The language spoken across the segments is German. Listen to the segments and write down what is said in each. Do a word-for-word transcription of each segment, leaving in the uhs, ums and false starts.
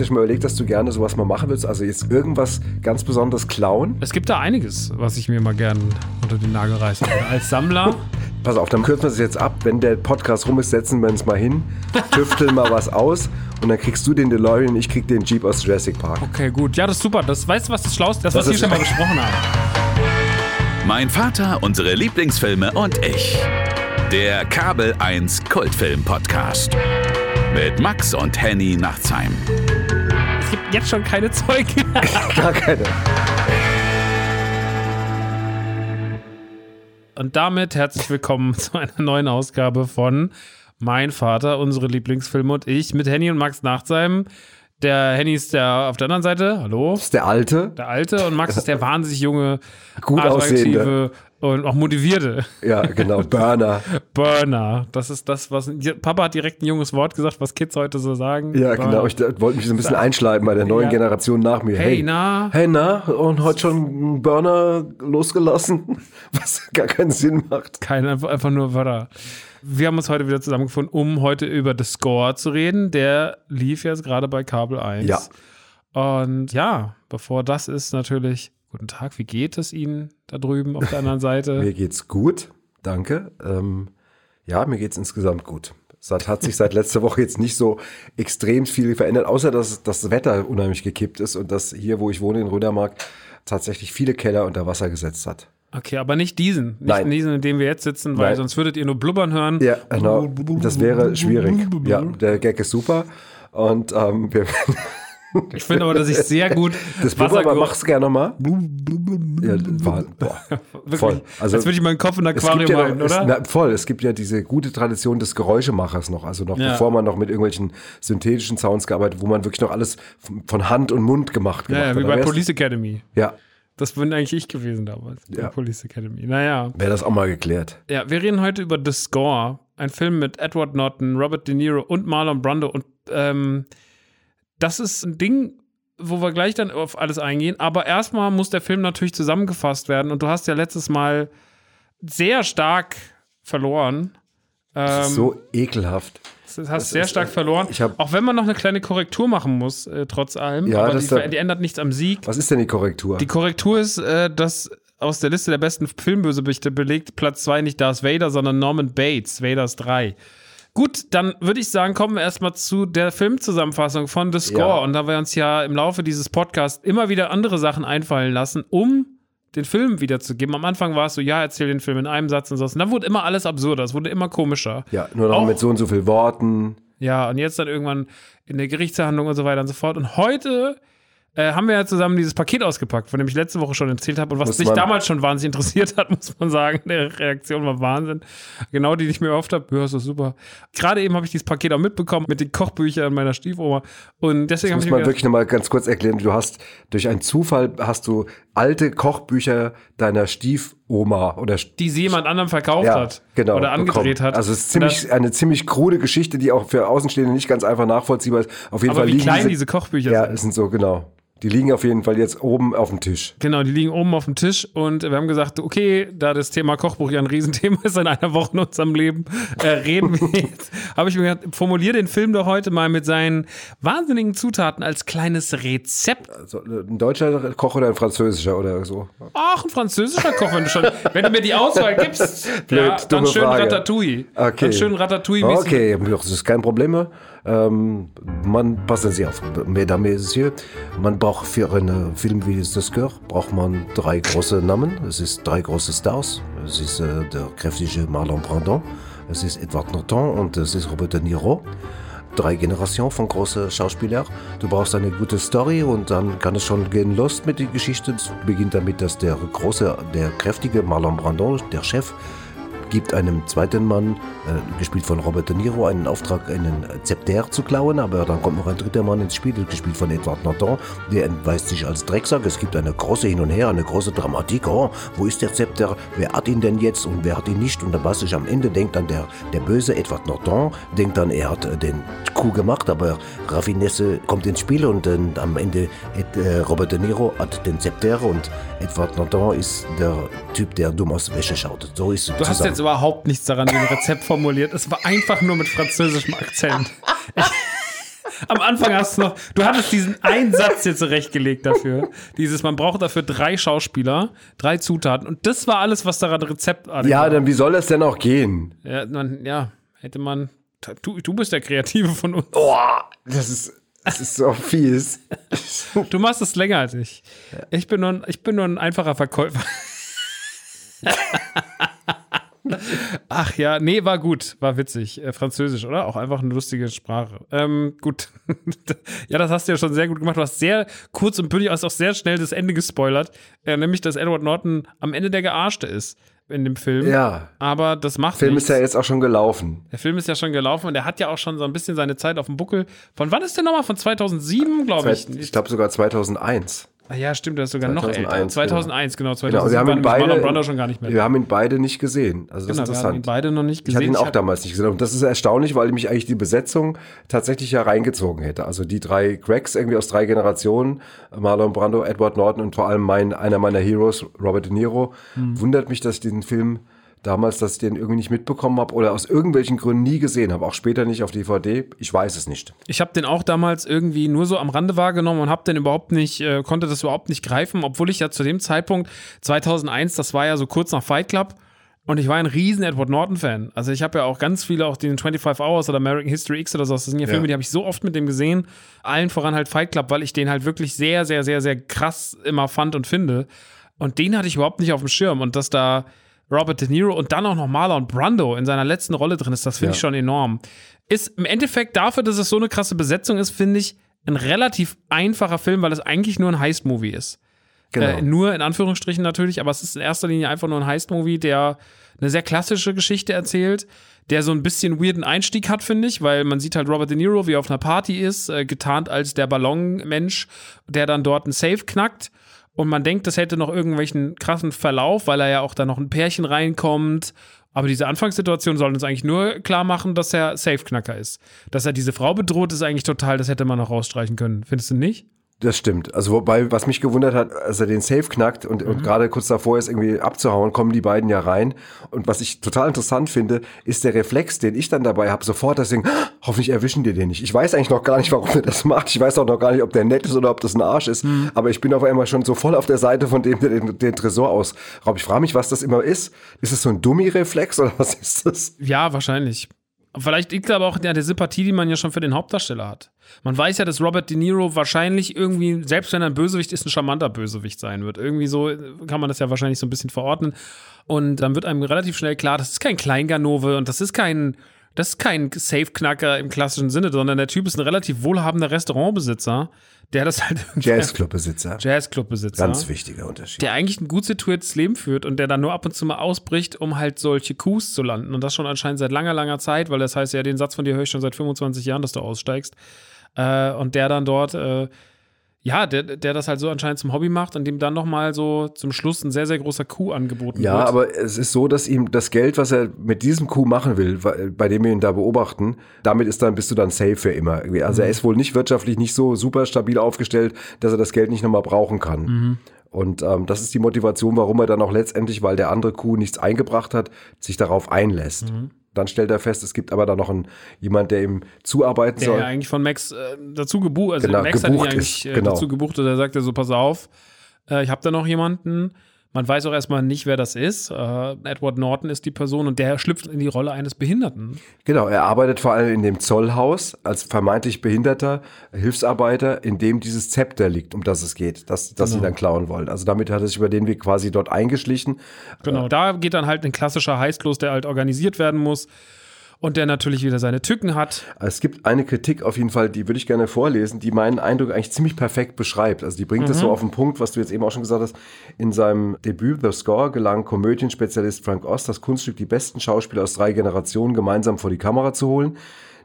hast dir schon mal überlegt, dass du gerne sowas mal machen willst? Also jetzt irgendwas ganz Besonderes klauen? Es gibt da einiges, was ich mir mal gerne unter den Nagel reißen würde. Als Sammler. Pass auf, dann kürzen wir es jetzt ab. Wenn der Podcast rum ist, setzen wir uns mal hin, tüfteln mal was aus und dann kriegst du den DeLorean und ich krieg den Jeep aus Jurassic Park. Okay, gut. Ja, das ist super. Das, weißt du, was das Schlauste ist? Das, was wir schon mal besprochen haben. Mein Vater, unsere Lieblingsfilme und ich. Der Kabel eins Kultfilm-Podcast. Mit Max und Henny Nachtsheim. Es gibt jetzt schon keine Zeugen. Gar keine. Und damit herzlich willkommen zu einer neuen Ausgabe von Mein Vater, unsere Lieblingsfilme und ich mit Henny und Max Nachtsheim. Der Henny ist der auf der anderen Seite. Hallo. Das ist der Alte. Der Alte und Max ist der wahnsinnig junge, gut aussehende und auch motivierte. Ja, genau. Burner. Burner. Das ist das, was... Papa hat direkt ein junges Wort gesagt, was Kids heute so sagen. Ja, Burner. Genau. Ich wollte mich so ein bisschen einschleimen bei der neuen ja. Generation nach mir. Hey, hey, na. Hey, na. Und heute schon einen Burner losgelassen, was gar keinen Sinn macht. Kein, einfach nur Wörter. Wir haben uns heute wieder zusammengefunden, um heute über The Score zu reden. Der lief jetzt gerade bei Kabel eins. Ja. Und ja, bevor das ist natürlich... Guten Tag, wie geht es Ihnen da drüben auf der anderen Seite? Mir geht's gut, danke. Ähm, ja, mir geht's insgesamt gut. Es hat sich seit letzter Woche jetzt nicht so extrem viel verändert, außer dass das Wetter unheimlich gekippt ist und dass hier, wo ich wohne in Rödermark, tatsächlich viele Keller unter Wasser gesetzt hat. Okay, aber nicht diesen, nicht Nein. diesen, in dem wir jetzt sitzen, weil Nein. sonst würdet ihr nur blubbern hören. Ja, genau, das wäre schwierig. Ja, der Gag ist super und ähm, wir Ich finde aber, dass ich sehr gut das Wasser... Aber mach's gerne nochmal. Ja, war, boah, voll. Also, jetzt würde ich meinen Kopf in ein Aquarium halten, ja oder? Es, na, voll. Es gibt ja diese gute Tradition des Geräuschemachers noch. Also noch ja. bevor man noch mit irgendwelchen synthetischen Sounds gearbeitet, wo man wirklich noch alles von Hand und Mund gemacht hat. Ja, ja, wie bei Police Academy. Ja. Das bin eigentlich ich gewesen damals, ja. bei Police Academy. Naja. Wäre das auch mal geklärt. Ja, wir reden heute über The Score. Ein Film mit Edward Norton, Robert De Niro und Marlon Brando und ähm, das ist ein Ding, wo wir gleich dann auf alles eingehen. Aber erstmal muss der Film natürlich zusammengefasst werden. Und du hast ja letztes Mal sehr stark verloren. Das ist ähm, so ekelhaft. Du hast das sehr ist, stark verloren. Ich hab, auch wenn man noch eine kleine Korrektur machen muss, äh, trotz allem. Ja, aber die, da, die ändert nichts am Sieg. Was ist denn die Korrektur? Die Korrektur ist, äh, dass aus der Liste der besten Filmbösewichte belegt Platz zwei nicht Darth Vader, sondern Norman Bates, Vaders drei. Gut, dann würde ich sagen, kommen wir erstmal zu der Filmzusammenfassung von The Score. Ja. Und da wir uns ja im Laufe dieses Podcasts immer wieder andere Sachen einfallen lassen, um den Film wiederzugeben. Am Anfang war es so, ja, erzähl den Film in einem Satz und so. Und dann wurde immer alles absurder, es wurde immer komischer. Ja, nur noch auch, mit so und so viel Worten. Ja, und jetzt dann irgendwann in der Gerichtsverhandlung und so weiter und so fort. Und heute... Äh, haben wir ja zusammen dieses Paket ausgepackt, von dem ich letzte Woche schon erzählt habe und was dich damals schon wahnsinnig interessiert hat, muss man sagen. Die Reaktion war Wahnsinn. Genau die, die ich mir erhofft habe. Ja, ist doch super. Gerade eben habe ich dieses Paket auch mitbekommen mit den Kochbüchern meiner Stiefoma. Und deswegen habe ich mir gedacht, wirklich nochmal ganz kurz erklären. Du hast durch einen Zufall hast du alte Kochbücher deiner Stiefoma oder die sie jemand anderem verkauft ja, hat genau, oder angedreht bekommen. Hat. Also es ist ziemlich, das, eine ziemlich krude Geschichte, die auch für Außenstehende nicht ganz einfach nachvollziehbar ist. Auf jeden aber Fall wie liegen klein diese, diese Kochbücher ja, sind. Ja, sind so genau. Die liegen auf jeden Fall jetzt oben auf dem Tisch. Genau, die liegen oben auf dem Tisch und wir haben gesagt, okay, da das Thema Kochbuch ja ein Riesenthema ist in einer Woche in unserem Leben, äh, reden wir jetzt. Habe ich mir gedacht, formulier den Film doch heute mal mit seinen wahnsinnigen Zutaten als kleines Rezept. Also, ein deutscher Koch oder ein französischer oder so? Ach, ein französischer Koch, wenn du schon, wenn du mir die Auswahl gibst. Blöd, ja, dann schön Frage. Ratatouille. Okay. Dann schön Ratatouille. Okay, das ist kein Problem. Ähm, man, passen Sie auf, Mesdames et Messieurs, man braucht für einen Film wie The Score, braucht man drei große Namen, es ist drei große Stars, es ist äh, der kräftige Marlon Brando, es ist Edward Norton und es ist Robert De Niro, drei Generationen von großen Schauspielern, du brauchst eine gute Story und dann kann es schon gehen los mit der Geschichte, es beginnt damit, dass der große, der kräftige Marlon Brando, der Chef, gibt einem zweiten Mann, äh, gespielt von Robert De Niro, einen Auftrag, einen Zepter zu klauen, aber dann kommt noch ein dritter Mann ins Spiel, gespielt von Edward Norton, der entweist sich als Drecksack, es gibt eine große Hin und Her, eine große Dramatik, oh, wo ist der Zepter, wer hat ihn denn jetzt und wer hat ihn nicht und dann weiß ich am Ende, denkt dann der, der böse Edward Norton, denkt dann, er hat äh, den Coup gemacht, aber Raffinesse kommt ins Spiel und äh, am Ende Ed, äh, Robert De Niro hat den Zepter und Edward Norton ist der Typ, der dumm aus Wäsche schaut. So ist es zusammen. Du hast jetzt überhaupt nichts daran, wie ein Rezept formuliert. Es war einfach nur mit französischem Akzent. Ich, am Anfang hast du noch, du hattest diesen einen Satz hier zurechtgelegt dafür. Dieses, man braucht dafür drei Schauspieler, drei Zutaten. Und das war alles, was daran Rezept war. Ja, dann wie soll das denn auch gehen? Ja, man, ja hätte man, du, du bist der Kreative von uns. Oh, das ist... Das ist so fies. Du machst es länger als ich. Ich bin nur ein, ich bin nur ein einfacher Verkäufer. Ach ja, nee, war gut. War witzig. Äh, Französisch, oder? Auch einfach eine lustige Sprache. Ähm, gut. Ja, das hast du ja schon sehr gut gemacht. Du hast sehr kurz und bündig, hast auch sehr schnell das Ende gespoilert. Äh, nämlich, dass Edward Norton am Ende der Gearschte ist in dem Film. Ja. Aber das macht Der Film nichts. Ist ja jetzt auch schon gelaufen. Der Film ist ja schon gelaufen und er hat ja auch schon so ein bisschen seine Zeit auf dem Buckel. Von wann ist der nochmal? Von zweitausendsieben, glaube ich. Ich glaube sogar zweitausendeins. Ah ja, stimmt, der ist sogar zweitausendeins, noch älter. zweitausendeins, genau. zweitausendeins, genau, wir haben ihn beide, Marlon Brando schon gar nicht mehr. Wir haben ihn beide nicht gesehen. Also das genau, ist interessant. Wir haben ihn beide noch nicht gesehen. Ich hatte ihn auch ich damals nicht gesehen. Und das ist erstaunlich, weil mich eigentlich die Besetzung tatsächlich ja reingezogen hätte. Also die drei Cracks irgendwie aus drei Generationen, Marlon Brando, Edward Norton und vor allem mein, einer meiner Heroes, Robert De Niro. Hm. Wundert mich, dass ich den Film damals, dass ich den irgendwie nicht mitbekommen habe oder aus irgendwelchen Gründen nie gesehen habe. Auch später nicht auf D V D. Ich weiß es nicht. Ich habe den auch damals irgendwie nur so am Rande wahrgenommen und habe den überhaupt nicht, äh, konnte das überhaupt nicht greifen, obwohl ich ja zu dem Zeitpunkt zweitausendeins, das war ja so kurz nach Fight Club, und ich war ein riesen Edward Norton-Fan. Also ich habe ja auch ganz viele, auch den twenty-five Hours oder American History X oder so, das sind ja Filme, ja, die habe ich so oft mit dem gesehen. Allen voran halt Fight Club, weil ich den halt wirklich sehr, sehr, sehr, sehr krass immer fand und finde. Und den hatte ich überhaupt nicht auf dem Schirm. Und dass da Robert De Niro und dann auch noch Marlon Brando in seiner letzten Rolle drin ist, das finde ja. ich schon enorm. Ist im Endeffekt dafür, dass es so eine krasse Besetzung ist, finde ich, ein relativ einfacher Film, weil es eigentlich nur ein Heist-Movie ist. Genau. Äh, nur in Anführungsstrichen natürlich, aber es ist in erster Linie einfach nur ein Heist-Movie, der eine sehr klassische Geschichte erzählt, der so ein bisschen weirden Einstieg hat, finde ich, weil man sieht halt Robert De Niro, wie er auf einer Party ist, äh, getarnt als der Ballonmensch, der dann dort einen Safe knackt. Und man denkt, das hätte noch irgendwelchen krassen Verlauf, weil er ja auch da noch ein Pärchen reinkommt. Aber diese Anfangssituation soll uns eigentlich nur klar machen, dass er Safe-Knacker ist. Dass er diese Frau bedroht, ist eigentlich total, das hätte man noch rausstreichen können. Findest du nicht? Das stimmt. Also wobei, was mich gewundert hat, als er den Safe knackt und, mhm. und gerade kurz davor ist, irgendwie abzuhauen, kommen die beiden ja rein. Und was ich total interessant finde, ist der Reflex, den ich dann dabei habe, sofort das Ding, hoffentlich erwischen die den nicht. Ich weiß eigentlich noch gar nicht, warum er das macht. Ich weiß auch noch gar nicht, ob der nett ist oder ob das ein Arsch ist. Mhm. Aber ich bin auf einmal schon so voll auf der Seite von dem, der den, den Tresor ausraubt. Ich frage mich, was das immer ist. Ist es so ein Dummy-Reflex oder was ist das? Ja, wahrscheinlich. Vielleicht liegt es aber auch an der Sympathie, die man ja schon für den Hauptdarsteller hat. Man weiß ja, dass Robert De Niro wahrscheinlich irgendwie, selbst wenn er ein Bösewicht ist, ein charmanter Bösewicht sein wird. Irgendwie so kann man das ja wahrscheinlich so ein bisschen verordnen. Und dann wird einem relativ schnell klar, das ist kein Kleinganove und das ist kein, das ist kein Safe-Knacker im klassischen Sinne, sondern der Typ ist ein relativ wohlhabender Restaurantbesitzer, der das halt Jazzclubbesitzer. Jazzclubbesitzer. Ganz wichtiger Unterschied. Der eigentlich ein gut situiertes Leben führt und der dann nur ab und zu mal ausbricht, um halt solche Coups zu landen. Und das schon anscheinend seit langer, langer Zeit, weil das heißt ja, den Satz von dir höre ich schon seit fünfundzwanzig Jahren, dass du aussteigst. Äh, und der dann dort, äh, ja, der, der das halt so anscheinend zum Hobby macht und dem dann nochmal so zum Schluss ein sehr, sehr großer Coup angeboten ja, wird. Ja, aber es ist so, dass ihm das Geld, was er mit diesem Coup machen will, bei dem wir ihn da beobachten, damit ist dann, bist du dann safe für immer. Also mhm. er ist wohl nicht wirtschaftlich nicht so super stabil aufgestellt, dass er das Geld nicht nochmal brauchen kann. Mhm. Und ähm, das ist die Motivation, warum er dann auch letztendlich, weil der andere Coup nichts eingebracht hat, sich darauf einlässt. Mhm. Dann stellt er fest, es gibt aber da noch einen, jemand, der ihm zuarbeiten der soll. Der ja eigentlich von Max äh, dazu gebucht, also genau, Max gebucht hat ihn eigentlich äh, genau. dazu gebucht und er sagt ja so, pass auf, äh, ich habe da noch jemanden. Man weiß auch erstmal nicht, wer das ist. Äh, Edward Norton ist die Person und der schlüpft in die Rolle eines Behinderten. Genau, er arbeitet vor allem in dem Zollhaus als vermeintlich behinderter Hilfsarbeiter, in dem dieses Zepter liegt, um das es geht, das, das genau. sie dann klauen wollen. Also damit hat er sich über den Weg quasi dort eingeschlichen. Genau, äh, da geht dann halt ein klassischer Heist los, der halt organisiert werden muss. Und der natürlich wieder seine Tücken hat. Es gibt eine Kritik auf jeden Fall, die würde ich gerne vorlesen, die meinen Eindruck eigentlich ziemlich perfekt beschreibt. Also die bringt es mhm. so auf den Punkt, was du jetzt eben auch schon gesagt hast. In seinem Debüt The Score gelang Komödienspezialist Frank Oz das Kunststück, die besten Schauspieler aus drei Generationen gemeinsam vor die Kamera zu holen.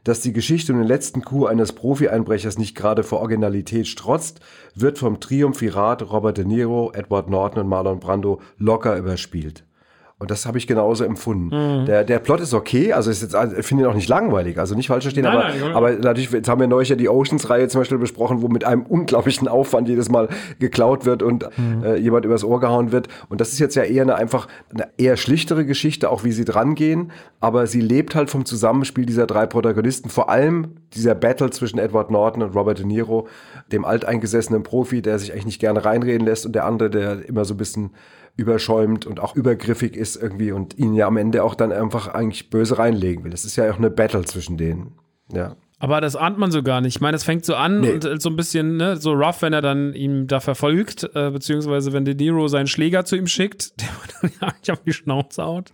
Dass die Geschichte um den letzten Coup eines Profi-Einbrechers nicht gerade vor Originalität strotzt, wird vom Triumvirat Robert De Niro, Edward Norton und Marlon Brando locker überspielt. Und das habe ich genauso empfunden. Mhm. Der, der Plot ist okay, also ist jetzt, ich finde ihn auch nicht langweilig, also nicht falsch verstehen, nein, aber, nein, aber natürlich, jetzt haben wir neulich ja die Oceans-Reihe zum Beispiel besprochen, wo mit einem unglaublichen Aufwand jedes Mal geklaut wird und mhm. äh, jemand übers Ohr gehauen wird. Und das ist jetzt ja eher eine einfach, eine eher schlichtere Geschichte, auch wie sie drangehen, aber sie lebt halt vom Zusammenspiel dieser drei Protagonisten, vor allem dieser Battle zwischen Edward Norton und Robert De Niro, dem alteingesessenen Profi, der sich eigentlich nicht gerne reinreden lässt, und der andere, der immer so ein bisschen überschäumt und auch übergriffig ist irgendwie und ihn ja am Ende auch dann einfach eigentlich böse reinlegen will. Das ist ja auch eine Battle zwischen denen, ja. Aber das ahnt man so gar nicht. Ich meine, das fängt so an nee. und so ein bisschen, ne, so rough, wenn er dann ihm da verfolgt, äh, beziehungsweise wenn De Niro seinen Schläger zu ihm schickt, der dann ja eigentlich auf die Schnauze haut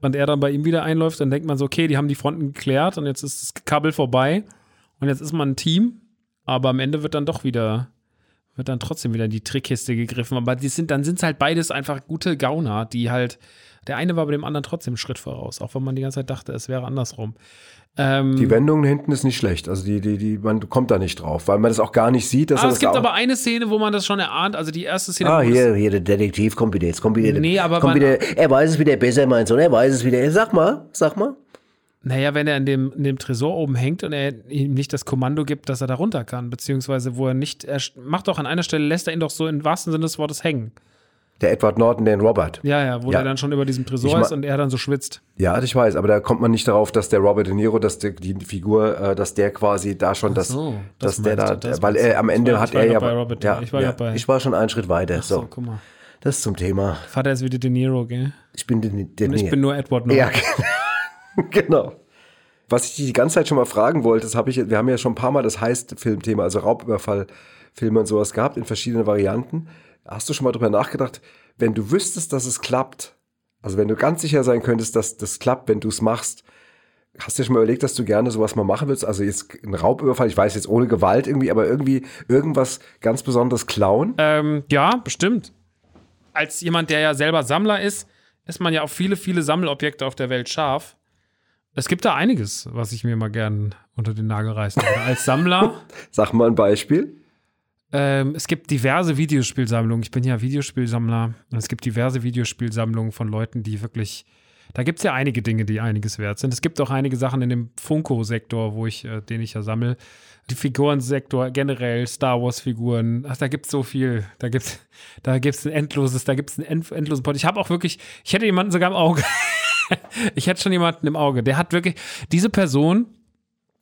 und er dann bei ihm wieder einläuft, dann denkt man so, okay, die haben die Fronten geklärt und jetzt ist das Gekabbel vorbei und jetzt ist man ein Team, aber am Ende wird dann doch wieder... wird dann trotzdem wieder in die Trickkiste gegriffen. Aber die sind, dann sind es halt beides einfach gute Gauner, die halt, der eine war bei dem anderen trotzdem einen Schritt voraus, auch wenn man die ganze Zeit dachte, es wäre andersrum. Ähm, die Wendung hinten ist nicht schlecht, also die, die, die, man kommt da nicht drauf, weil man das auch gar nicht sieht. Dass aber es gibt da aber eine Szene, wo man das schon erahnt, also die erste Szene. Ah, hier, hier, der Detektiv kommt wieder, jetzt kommt wieder, nee, aber kommt man, wieder, er weiß es wieder besser, mein Sohn, er weiß es wieder, sag mal, sag mal. Naja, wenn er in dem, in dem Tresor oben hängt und er ihm nicht das Kommando gibt, dass er da runter kann, beziehungsweise wo er nicht, er macht doch an einer Stelle, lässt er ihn doch so im wahrsten Sinne des Wortes hängen. Der Edward Norton, den Robert. Ja, ja, wo ja. er dann schon über diesem Tresor ich ist und er dann so schwitzt. Ja, ich weiß, aber da kommt man nicht darauf, dass der Robert De Niro, dass der, die Figur, äh, dass der quasi da schon, das, so, das dass der da, das weil er am Ende hat er ja, Robert, ja, ich war ja, bei. Ich war schon einen Schritt weiter. Ach so, so. Guck mal. Das ist zum Thema. Vater ist wieder De Niro, gell? Ich bin De Niro. Ich bin nur Edward Norton. Ja, genau. Genau. Was ich die ganze Zeit schon mal fragen wollte, das habe ich, wir haben ja schon ein paar Mal das Heist-Filmthema, also Raubüberfall-Filme und sowas gehabt in verschiedenen Varianten. Hast du schon mal drüber nachgedacht, wenn du wüsstest, dass es klappt, also wenn du ganz sicher sein könntest, dass das klappt, wenn du es machst, hast du dir schon mal überlegt, dass du gerne sowas mal machen willst? Also jetzt ein Raubüberfall, ich weiß jetzt ohne Gewalt irgendwie, aber irgendwie irgendwas ganz Besonderes klauen? Ähm, ja, bestimmt. Als jemand, der ja selber Sammler ist, ist man ja auf viele, viele Sammelobjekte auf der Welt scharf. Es gibt da einiges, was ich mir mal gern unter den Nagel reißen würde. Als Sammler. Sag mal ein Beispiel. Ähm, es gibt diverse Videospielsammlungen. Ich bin ja Videospielsammler. Und es gibt diverse Videospielsammlungen von Leuten, die wirklich. Da gibt es ja einige Dinge, die einiges wert sind. Es gibt auch einige Sachen in dem Funko-Sektor, wo ich, äh, den ich ja sammle. Die Figurensektor generell, Star Wars-Figuren. Ach, da gibt es so viel. Da gibt da gibt's ein endloses, da gibt es einen end, endlosen Pot. Ich habe auch wirklich, ich hätte jemanden sogar im Auge. Ich hätte schon jemanden im Auge. Der hat wirklich, diese Person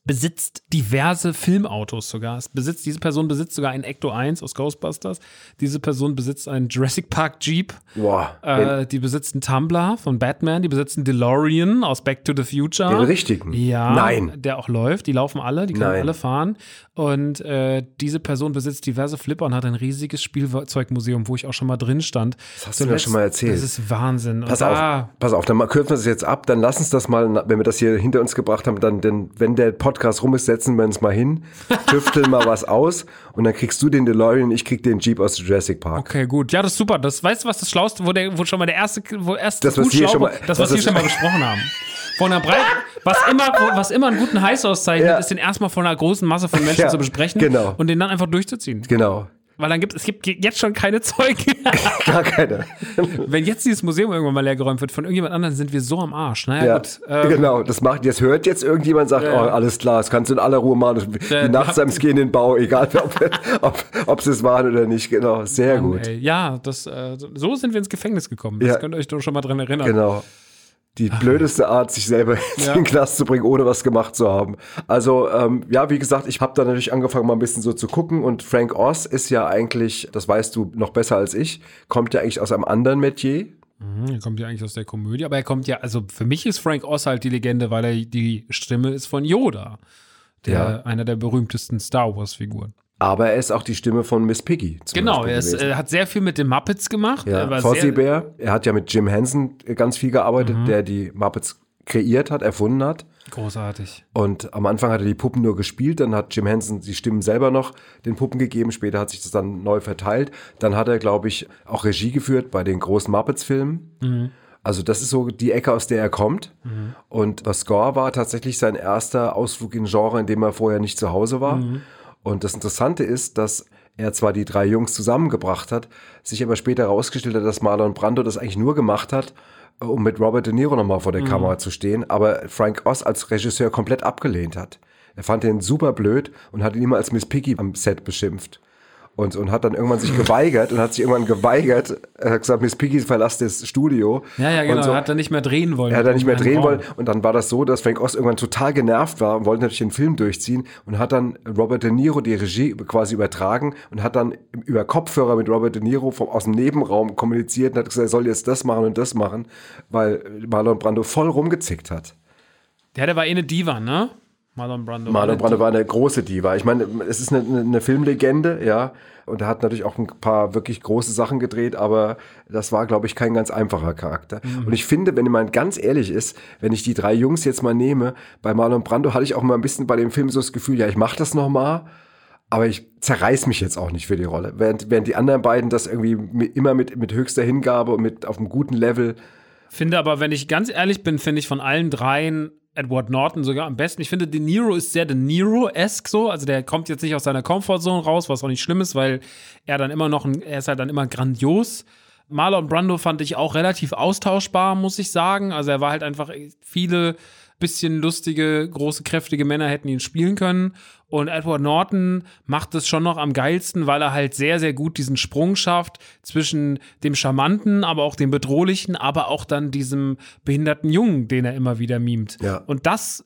besitzt diverse Filmautos sogar. Es besitzt, diese Person besitzt sogar einen Ecto eins aus Ghostbusters. Diese Person besitzt einen Jurassic Park Jeep. Wow. Äh, die besitzt einen Tumbler von Batman. Die besitzt einen DeLorean aus Back to the Future. Den richtigen? Ja. Nein. Der auch läuft. Die laufen alle. Die können Nein. alle fahren. Und äh, diese Person besitzt diverse Flipper und hat ein riesiges Spielzeugmuseum, wo ich auch schon mal drin stand. Das hast Zuletzt, du mir schon mal erzählt. Das ist Wahnsinn. Pass und, auf, ah, pass auf, dann kürzen wir es jetzt ab. Dann lass uns das mal, wenn wir das hier hinter uns gebracht haben, dann, denn, wenn der Podcast rum ist, setzen wir uns mal hin, tüfteln mal was aus und dann kriegst du den DeLorean, ich krieg den Jeep aus Jurassic Park. Okay, gut. Ja, das ist super. Das, weißt du, was das Schlauste, wo, der, wo schon mal der erste, wo erst das, was wir hier schon mal, das, was das, wir schon mal besprochen haben. Von einer breiten, was immer, was immer einen guten Heiß auszeichnet, ja. ist den erstmal von einer großen Masse von Menschen ja, zu besprechen genau. und den dann einfach durchzuziehen. Genau. Weil dann gibt es gibt jetzt schon keine Zeugen. Gar keine. Wenn jetzt dieses Museum irgendwann mal leergeräumt wird von irgendjemand anderem, sind wir so am Arsch. Naja, ja, gut. Ähm, genau, das macht, jetzt hört jetzt irgendjemand, sagt, äh, oh, alles klar, das kannst du in aller Ruhe machen. Äh, die nachts am Ski in den Bau, egal ob, ob sie es waren oder nicht. Genau, sehr Mann, gut. Ey. Ja, das, äh, so sind wir ins Gefängnis gekommen. Das ja. könnt ihr euch doch schon mal dran erinnern. Genau. Die blödeste Art, sich selber ja. in den Knast zu bringen, ohne was gemacht zu haben. Also, ähm, ja, wie gesagt, ich habe da natürlich angefangen, mal ein bisschen so zu gucken. Und Frank Oz ist ja eigentlich, das weißt du noch besser als ich, kommt ja eigentlich aus einem anderen Metier. Mhm, er kommt ja eigentlich aus der Komödie. Aber er kommt ja, also für mich ist Frank Oz halt die Legende, weil er die Stimme ist von Yoda, der ja. einer der berühmtesten Star-Wars-Figuren. Aber er ist auch die Stimme von Miss Piggy. Genau, er, ist, er hat sehr viel mit den Muppets gemacht. Ja, Fozzie Bear, er hat ja mit Jim Henson ganz viel gearbeitet, mhm. der die Muppets kreiert hat, erfunden hat. Großartig. Und am Anfang hat er die Puppen nur gespielt, dann hat Jim Henson die Stimmen selber noch den Puppen gegeben, später hat sich das dann neu verteilt. Dann hat er, glaube ich, auch Regie geführt bei den großen Muppets-Filmen. Mhm. Also das ist so die Ecke, aus der er kommt. Mhm. Und The Score war tatsächlich sein erster Ausflug in ein Genre, in dem er vorher nicht zu Hause war. Mhm. Und das Interessante ist, dass er zwar die drei Jungs zusammengebracht hat, sich aber später herausgestellt hat, dass Marlon Brando das eigentlich nur gemacht hat, um mit Robert De Niro nochmal vor der mhm. Kamera zu stehen, aber Frank Oz als Regisseur komplett abgelehnt hat. Er fand den super blöd und hat ihn immer als Miss Piggy am Set beschimpft. Und, und hat dann irgendwann sich geweigert und hat sich irgendwann geweigert, er hat gesagt, Miss Piggy verlasst das Studio. Ja, ja, genau, so. Er hat dann nicht mehr drehen wollen. Er hat dann nicht mehr drehen wollen und dann war das so, dass Frank Oz irgendwann total genervt war und wollte natürlich den Film durchziehen und hat dann Robert De Niro die Regie quasi übertragen und hat dann über Kopfhörer mit Robert De Niro vom, aus dem Nebenraum kommuniziert und hat gesagt, er soll jetzt das machen und das machen, weil Marlon Brando voll rumgezickt hat. Ja, der war eh eine Diva, ne? Marlon Brando. Marlon Brando war eine große Diva. Ich meine, es ist eine, eine Filmlegende, ja. Und er hat natürlich auch ein paar wirklich große Sachen gedreht, aber das war, glaube ich, kein ganz einfacher Charakter. Mhm. Und ich finde, wenn man ganz ehrlich ist, wenn ich die drei Jungs jetzt mal nehme, bei Marlon Brando hatte ich auch mal ein bisschen bei dem Film so das Gefühl, ja, ich mache das nochmal, aber ich zerreiß mich jetzt auch nicht für die Rolle. Während, während die anderen beiden das irgendwie mit, immer mit, mit höchster Hingabe und mit auf einem guten Level. Finde aber, wenn ich ganz ehrlich bin, finde ich von allen dreien Edward Norton sogar am besten. Ich finde, De Niro ist sehr De Niro-esque so. Also der kommt jetzt nicht aus seiner Comfortzone raus, was auch nicht schlimm ist, weil er dann immer noch, ein, er ist halt dann immer grandios. Marlon Brando fand ich auch relativ austauschbar, muss ich sagen. Also er war halt einfach, viele bisschen lustige, große, kräftige Männer hätten ihn spielen können. Und Edward Norton macht es schon noch am geilsten, weil er halt sehr, sehr gut diesen Sprung schafft zwischen dem Charmanten, aber auch dem Bedrohlichen, aber auch dann diesem behinderten Jungen, den er immer wieder mimt. Ja. Und das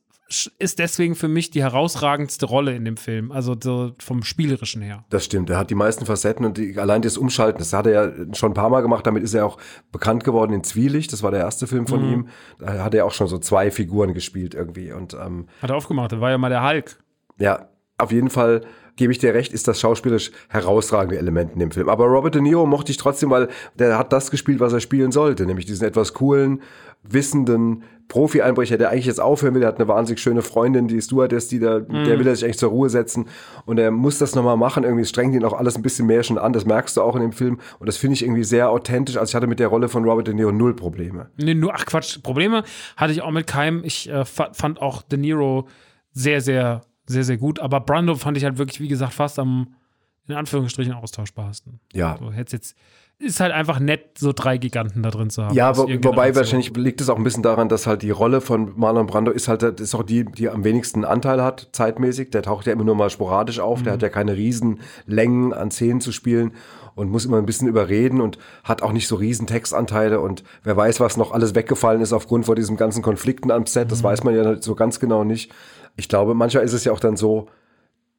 ist deswegen für mich die herausragendste Rolle in dem Film, also so vom Spielerischen her. Das stimmt, er hat die meisten Facetten und die, allein das Umschalten, das hat er ja schon ein paar Mal gemacht, damit ist er auch bekannt geworden in Zwielicht, das war der erste Film von mhm. ihm, da hat er auch schon so zwei Figuren gespielt irgendwie. Und, ähm, hat er aufgemacht, da war ja mal der Hulk. Ja, auf jeden Fall gebe ich dir recht, ist das schauspielerisch herausragende Element in dem Film. Aber Robert De Niro mochte ich trotzdem, weil der hat das gespielt, was er spielen sollte, nämlich diesen etwas coolen, wissenden Profi-Einbrecher, der eigentlich jetzt aufhören will. Er hat eine wahnsinnig schöne Freundin, die Stewardess, die da, mm. der will er sich eigentlich zur Ruhe setzen. Und er muss das nochmal machen. Irgendwie strengt ihn auch alles ein bisschen mehr schon an. Das merkst du auch in dem Film. Und das finde ich irgendwie sehr authentisch. Also ich hatte mit der Rolle von Robert De Niro null Probleme. Nee, nur, ach Quatsch, Probleme hatte ich auch mit keinem. Ich äh, fand auch De Niro sehr, sehr Sehr, sehr gut. Aber Brando fand ich halt wirklich, wie gesagt, fast am, in Anführungsstrichen, austauschbarsten. Ja. So, hätt's jetzt, ist halt einfach nett, so drei Giganten da drin zu haben. Ja, wo, wobei wahrscheinlich liegt es auch ein bisschen daran, dass halt die Rolle von Marlon Brando ist halt, ist auch die, die am wenigsten Anteil hat, zeitmäßig. Der taucht ja immer nur mal sporadisch auf. Mhm. Der hat ja keine riesen Längen an Szenen zu spielen und muss immer ein bisschen überreden und hat auch nicht so riesen Textanteile. Und wer weiß, was noch alles weggefallen ist aufgrund von diesen ganzen Konflikten am Set. Das mhm. weiß man ja so ganz genau nicht. Ich glaube, manchmal ist es ja auch dann so,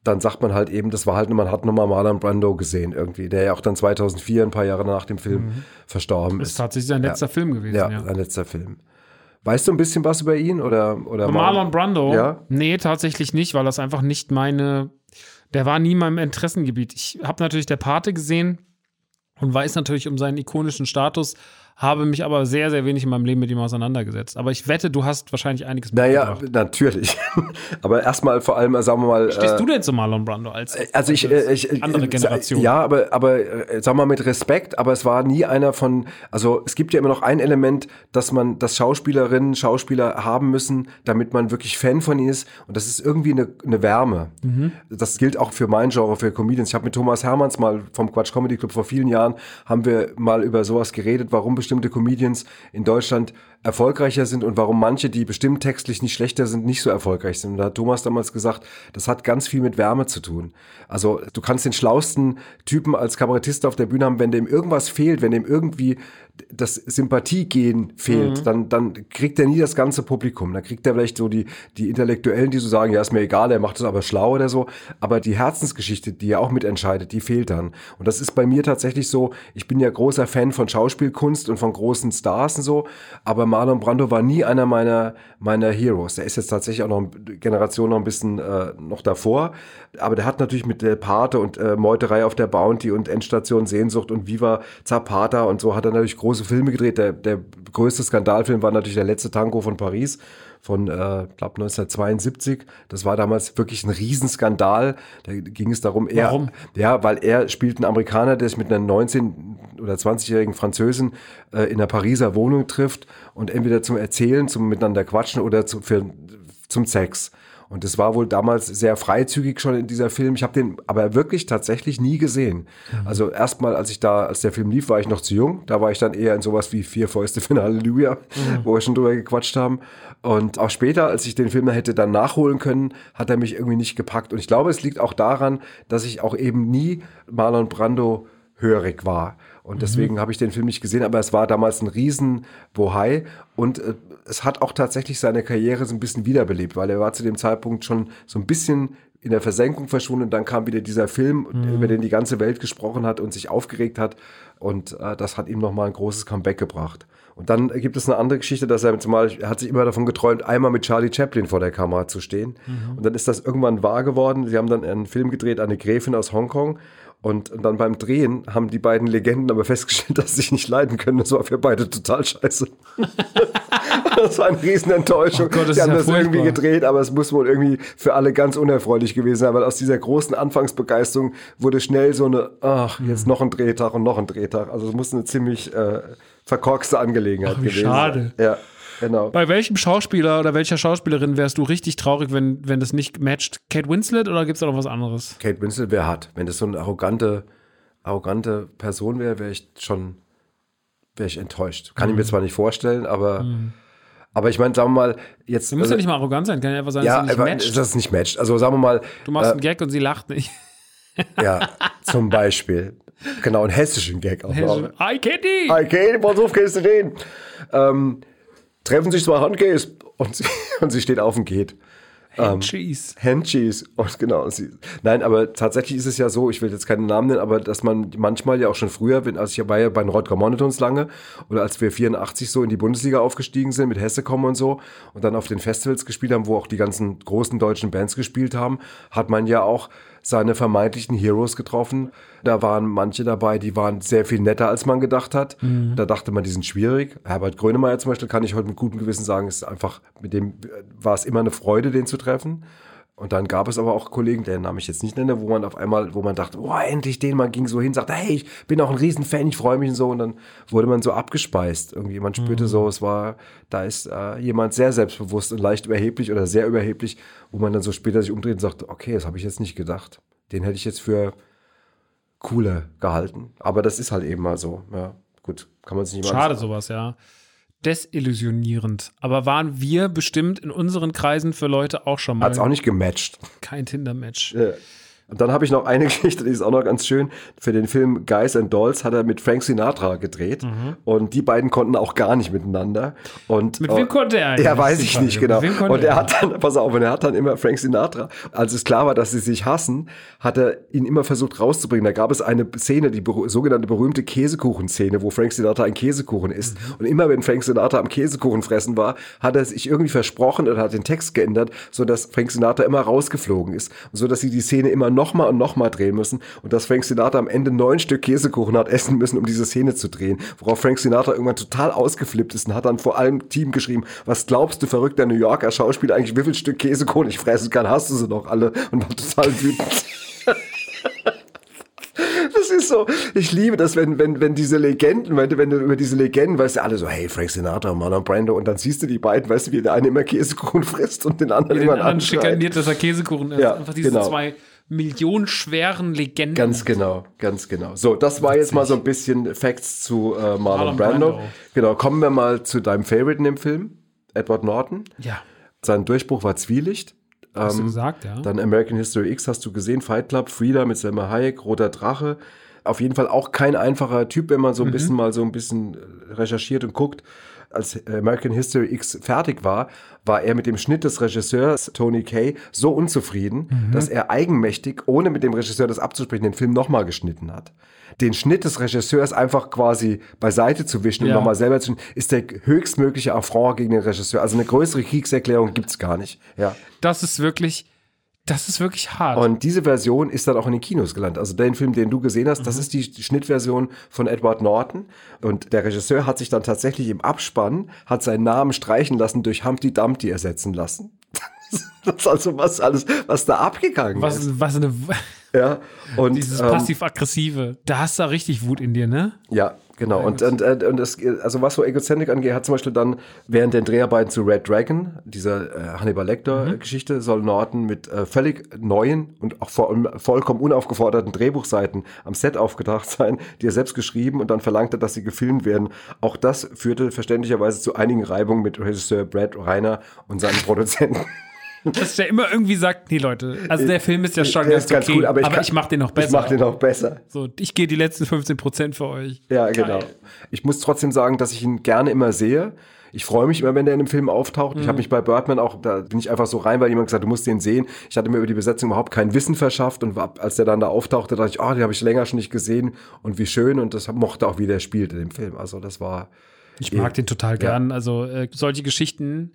dann sagt man halt eben, das war halt, man hat nochmal Marlon Brando gesehen irgendwie, der ja auch dann zweitausendvier, ein paar Jahre nach dem Film, mhm. verstorben ist. Das ist tatsächlich sein letzter ja. Film gewesen. Ja, ja, sein letzter Film. Weißt du ein bisschen was über ihn? Oder, oder Marlon, Marlon Brando? Ja? Nee, tatsächlich nicht, weil das einfach nicht meine, der war nie in meinem Interessengebiet. Ich habe natürlich Der Pate gesehen und weiß natürlich um seinen ikonischen Status, habe mich aber sehr, sehr wenig in meinem Leben mit ihm auseinandergesetzt. Aber ich wette, du hast wahrscheinlich einiges mitgebracht. Naja, natürlich. aber erstmal vor allem, sagen wir mal. Stehst äh, du denn zu Marlon Brando als, also ich, als ich, andere ich, Generation? Ja, aber, aber sagen wir mal mit Respekt, aber es war nie einer von, also es gibt ja immer noch ein Element, dass man, dass Schauspielerinnen, Schauspieler haben müssen, damit man wirklich Fan von ihnen ist. Und das ist irgendwie eine, eine Wärme. Mhm. Das gilt auch für mein Genre, für Comedians. Ich habe mit Thomas Hermanns mal vom Quatsch Comedy Club vor vielen Jahren, haben wir mal über sowas geredet, warum bestimmt bestimmte Comedians in Deutschland erfolgreicher sind und warum manche, die bestimmt textlich nicht schlechter sind, nicht so erfolgreich sind. Und da hat Thomas damals gesagt, das hat ganz viel mit Wärme zu tun. Also du kannst den schlausten Typen als Kabarettist auf der Bühne haben, wenn dem irgendwas fehlt, wenn dem irgendwie das Sympathiegehen fehlt, mhm. dann, dann kriegt er nie das ganze Publikum. Dann kriegt er vielleicht so die, die Intellektuellen, die so sagen, ja, ist mir egal, er macht das aber schlau oder so. Aber die Herzensgeschichte, die er auch mitentscheidet, die fehlt dann. Und das ist bei mir tatsächlich so, ich bin ja großer Fan von Schauspielkunst und von großen Stars und so, aber Marlon Brando war nie einer meiner, meiner Heroes. Der ist jetzt tatsächlich auch noch eine Generation noch ein bisschen äh, noch davor, aber der hat natürlich mit Der Pate und äh, Meuterei auf der Bounty und Endstation Sehnsucht und Viva Zapata und so hat er natürlich große Filme gedreht. Der, der größte Skandalfilm war natürlich Der letzte Tango von Paris von, ich äh, glaube, neunzehnhundertzweiundsiebzig. Das war damals wirklich ein Riesenskandal. Da ging es darum, er, Warum? Ja, weil er spielt einen Amerikaner, der sich mit einer neunzehn- oder zwanzigjährigen Französin äh, in einer Pariser Wohnung trifft und entweder zum Erzählen, zum Miteinander quatschen oder zu, für, zum Sex. Und das war wohl damals sehr freizügig schon in dieser Film. Ich habe den aber wirklich tatsächlich nie gesehen. Mhm. Also erstmal, als ich da, als der Film lief, war ich noch zu jung. Da war ich dann eher in sowas wie Vier Fäuste für Halleluja, mhm. wo wir schon drüber gequatscht haben. Und auch später, als ich den Film hätte dann nachholen können, hat er mich irgendwie nicht gepackt. Und ich glaube, es liegt auch daran, dass ich auch eben nie Marlon Brando hörig war. Und deswegen mhm. habe ich den Film nicht gesehen, aber es war damals ein Riesen-Bohai und äh, es hat auch tatsächlich seine Karriere so ein bisschen wiederbelebt, weil er war zu dem Zeitpunkt schon so ein bisschen in der Versenkung verschwunden und dann kam wieder dieser Film, mhm. über den die ganze Welt gesprochen hat und sich aufgeregt hat und äh, das hat ihm nochmal ein großes Comeback gebracht. Und dann gibt es eine andere Geschichte, dass er zumal, er hat sich immer davon geträumt, einmal mit Charlie Chaplin vor der Kamera zu stehen mhm. und dann ist das irgendwann wahr geworden. Sie haben dann einen Film gedreht, eine Gräfin aus Hongkong. Und dann beim Drehen haben die beiden Legenden aber festgestellt, dass sie sich nicht leiden können. Das war für beide total scheiße. Das war eine Riesenenttäuschung. Oh Gott, das die haben ja das furchtbar. Irgendwie gedreht, aber es muss wohl irgendwie für alle ganz unerfreulich gewesen sein, weil aus dieser großen Anfangsbegeisterung wurde schnell so eine, ach, jetzt noch ein Drehtag und noch ein Drehtag. Also es muss eine ziemlich äh, verkorkste Angelegenheit ach, wie gewesen schade. Sein. Ja. Genau. Bei welchem Schauspieler oder welcher Schauspielerin wärst du richtig traurig, wenn, wenn das nicht matcht? Kate Winslet oder gibt es da noch was anderes? Kate Winslet wäre hart. Wenn das so eine arrogante, arrogante Person wäre, wäre ich schon wäre ich enttäuscht. Kann mhm. ich mir zwar nicht vorstellen, aber, mhm. aber ich meine, sagen wir mal, jetzt. Du musst also, ja nicht mal arrogant sein, kann ja einfach sein, ja, dass es nicht matcht. Dass es nicht matcht. Also sagen wir mal. Du machst äh, einen Gag und sie lacht nicht. Ja, zum Beispiel. Genau, einen hessischen Gag auch. Hessisch. Hi Kitty! Hi Kitty, pass auf, gehst du den? Ähm. Treffen sich zwei Handgays und sie, und sie steht auf und geht. Handcheese. Ähm, Handcheese. Und genau. Und sie, nein, aber tatsächlich ist es ja so, ich will jetzt keinen Namen nennen, aber dass man manchmal ja auch schon früher, wenn, also ich war ja bei den Rottgau Monitons lange oder als wir vierundachtzig so in die Bundesliga aufgestiegen sind, mit Hesse kommen und so und dann auf den Festivals gespielt haben, wo auch die ganzen großen deutschen Bands gespielt haben, hat man ja auch seine vermeintlichen Heroes getroffen. Da waren manche dabei, die waren sehr viel netter, als man gedacht hat. Mhm. Da dachte man, die sind schwierig. Herbert Grönemeyer zum Beispiel kann ich heute mit gutem Gewissen sagen, ist einfach, mit dem war es immer eine Freude, den zu treffen. Und dann gab es aber auch Kollegen, deren Namen ich jetzt nicht nenne, wo man auf einmal, wo man dachte, boah, endlich den, man ging so hin, sagte, hey, ich bin auch ein Riesenfan, ich freue mich und so. Und dann wurde man so abgespeist. Irgendwie, man spürte mhm. so, es war, da ist äh, jemand sehr selbstbewusst und leicht überheblich oder sehr überheblich, wo man dann so später sich umdreht und sagt, okay, das habe ich jetzt nicht gedacht. Den hätte ich jetzt für cooler gehalten. Aber das ist halt eben mal so. Ja, gut, kann man sich nicht mal schade anschauen. Sowas, ja. Desillusionierend. Aber waren wir bestimmt in unseren Kreisen für Leute auch schon mal. Hat's auch nicht gematcht. Kein Tinder-Match. Ja. Und dann habe ich noch eine Geschichte, die ist auch noch ganz schön. Für den Film Guys and Dolls hat er mit Frank Sinatra gedreht. Mhm. Und die beiden konnten auch gar nicht miteinander. Und, mit wem konnte er eigentlich? Ja, weiß ich nicht, genau. Und er hat dann, pass auf, und er hat dann immer Frank Sinatra, als es klar war, dass sie sich hassen, hat er ihn immer versucht rauszubringen. Da gab es eine Szene, die beru- sogenannte berühmte Käsekuchen-Szene, wo Frank Sinatra ein Käsekuchen isst. Mhm. Und immer wenn Frank Sinatra am Käsekuchen fressen war, hat er sich irgendwie versprochen oder hat den Text geändert, sodass Frank Sinatra immer rausgeflogen ist. Und sodass sie die Szene immer noch nochmal und nochmal drehen müssen und dass Frank Sinatra am Ende neun Stück Käsekuchen hat essen müssen, um diese Szene zu drehen, worauf Frank Sinatra irgendwann total ausgeflippt ist und hat dann vor allem Team geschrieben, was glaubst du, verrückter New Yorker Schauspieler, eigentlich wie viel Stück Käsekuchen ich fressen kann, hast du sie noch alle? Und war total wütend. Das ist so, ich liebe das, wenn, wenn, wenn diese Legenden, wenn, wenn du über diese Legenden weißt, ja alle so, hey, Frank Sinatra, Marlon Brando, und dann siehst du die beiden, weißt du, wie der eine immer Käsekuchen frisst und den anderen immer anschreit. Den anderen schikaniert, dass er Käsekuchen ist. Ja, einfach diese genau. zwei millionenschweren Legenden. Ganz genau, ganz genau. So, das war jetzt mal so ein bisschen Facts zu äh, Marlon, Marlon Brando. Brando. Genau, kommen wir mal zu deinem Favorite in dem Film, Edward Norton. Ja. Sein Durchbruch war Zwielicht. Hast ähm, du gesagt, ja. Dann American History X hast du gesehen, Fight Club, Frida mit Selma Hayek, Roter Drache. Auf jeden Fall auch kein einfacher Typ, wenn man so ein mhm. bisschen mal so ein bisschen recherchiert und guckt. Als American History X fertig war, war er mit dem Schnitt des Regisseurs Tony Kaye so unzufrieden, mhm. dass er eigenmächtig, ohne mit dem Regisseur das abzusprechen, den Film nochmal geschnitten hat. Den Schnitt des Regisseurs einfach quasi beiseite zu wischen ja. und nochmal selber zu schneiden, ist der höchstmögliche Affront gegen den Regisseur. Also eine größere Kriegserklärung gibt's gar nicht. Ja. Das ist wirklich... Das ist wirklich hart. Und diese Version ist dann auch in den Kinos gelandet. Also den Film, den du gesehen hast, mhm. das ist die Schnittversion von Edward Norton. Und der Regisseur hat sich dann tatsächlich im Abspann, hat seinen Namen streichen lassen, durch Humpty Dumpty ersetzen lassen. Das ist also was alles, was da abgegangen was, ist. Was eine... Ja. Und, Dieses ähm, passiv-aggressive. Da hast du richtig Wut in dir, ne? Ja, Genau, und, und, und das, also was so Egozentrik angeht, hat zum Beispiel dann während den Dreharbeiten zu Red Dragon, dieser äh, Hannibal Lecter-Geschichte, mhm. soll Norton mit äh, völlig neuen und auch voll, vollkommen unaufgeforderten Drehbuchseiten am Set aufgetaucht sein, die er selbst geschrieben und dann verlangte, dass sie gefilmt werden. Auch das führte verständlicherweise zu einigen Reibungen mit Regisseur Brad Reiner und seinen Produzenten. Dass der immer irgendwie sagt, nee Leute, also der Film ist ja schon der ganz, ist ganz okay, gut, aber ich, aber kann, ich mach den noch besser. Ich mach den noch besser. So, ich gehe die letzten fünfzehn Prozent für euch. Ja, geil. Genau. Ich muss trotzdem sagen, dass ich ihn gerne immer sehe. Ich freue mich immer, wenn der in einem Film auftaucht. Mhm. Ich habe mich bei Birdman auch, da bin ich einfach so rein, weil jemand gesagt hat, du musst den sehen. Ich hatte mir über die Besetzung überhaupt kein Wissen verschafft und war, als der dann da auftauchte, dachte ich, oh, den habe ich länger schon nicht gesehen und wie schön und das mochte auch, wie der spielte in dem Film. Also das war... Ich mag den total gern. Ja. Also äh, solche Geschichten...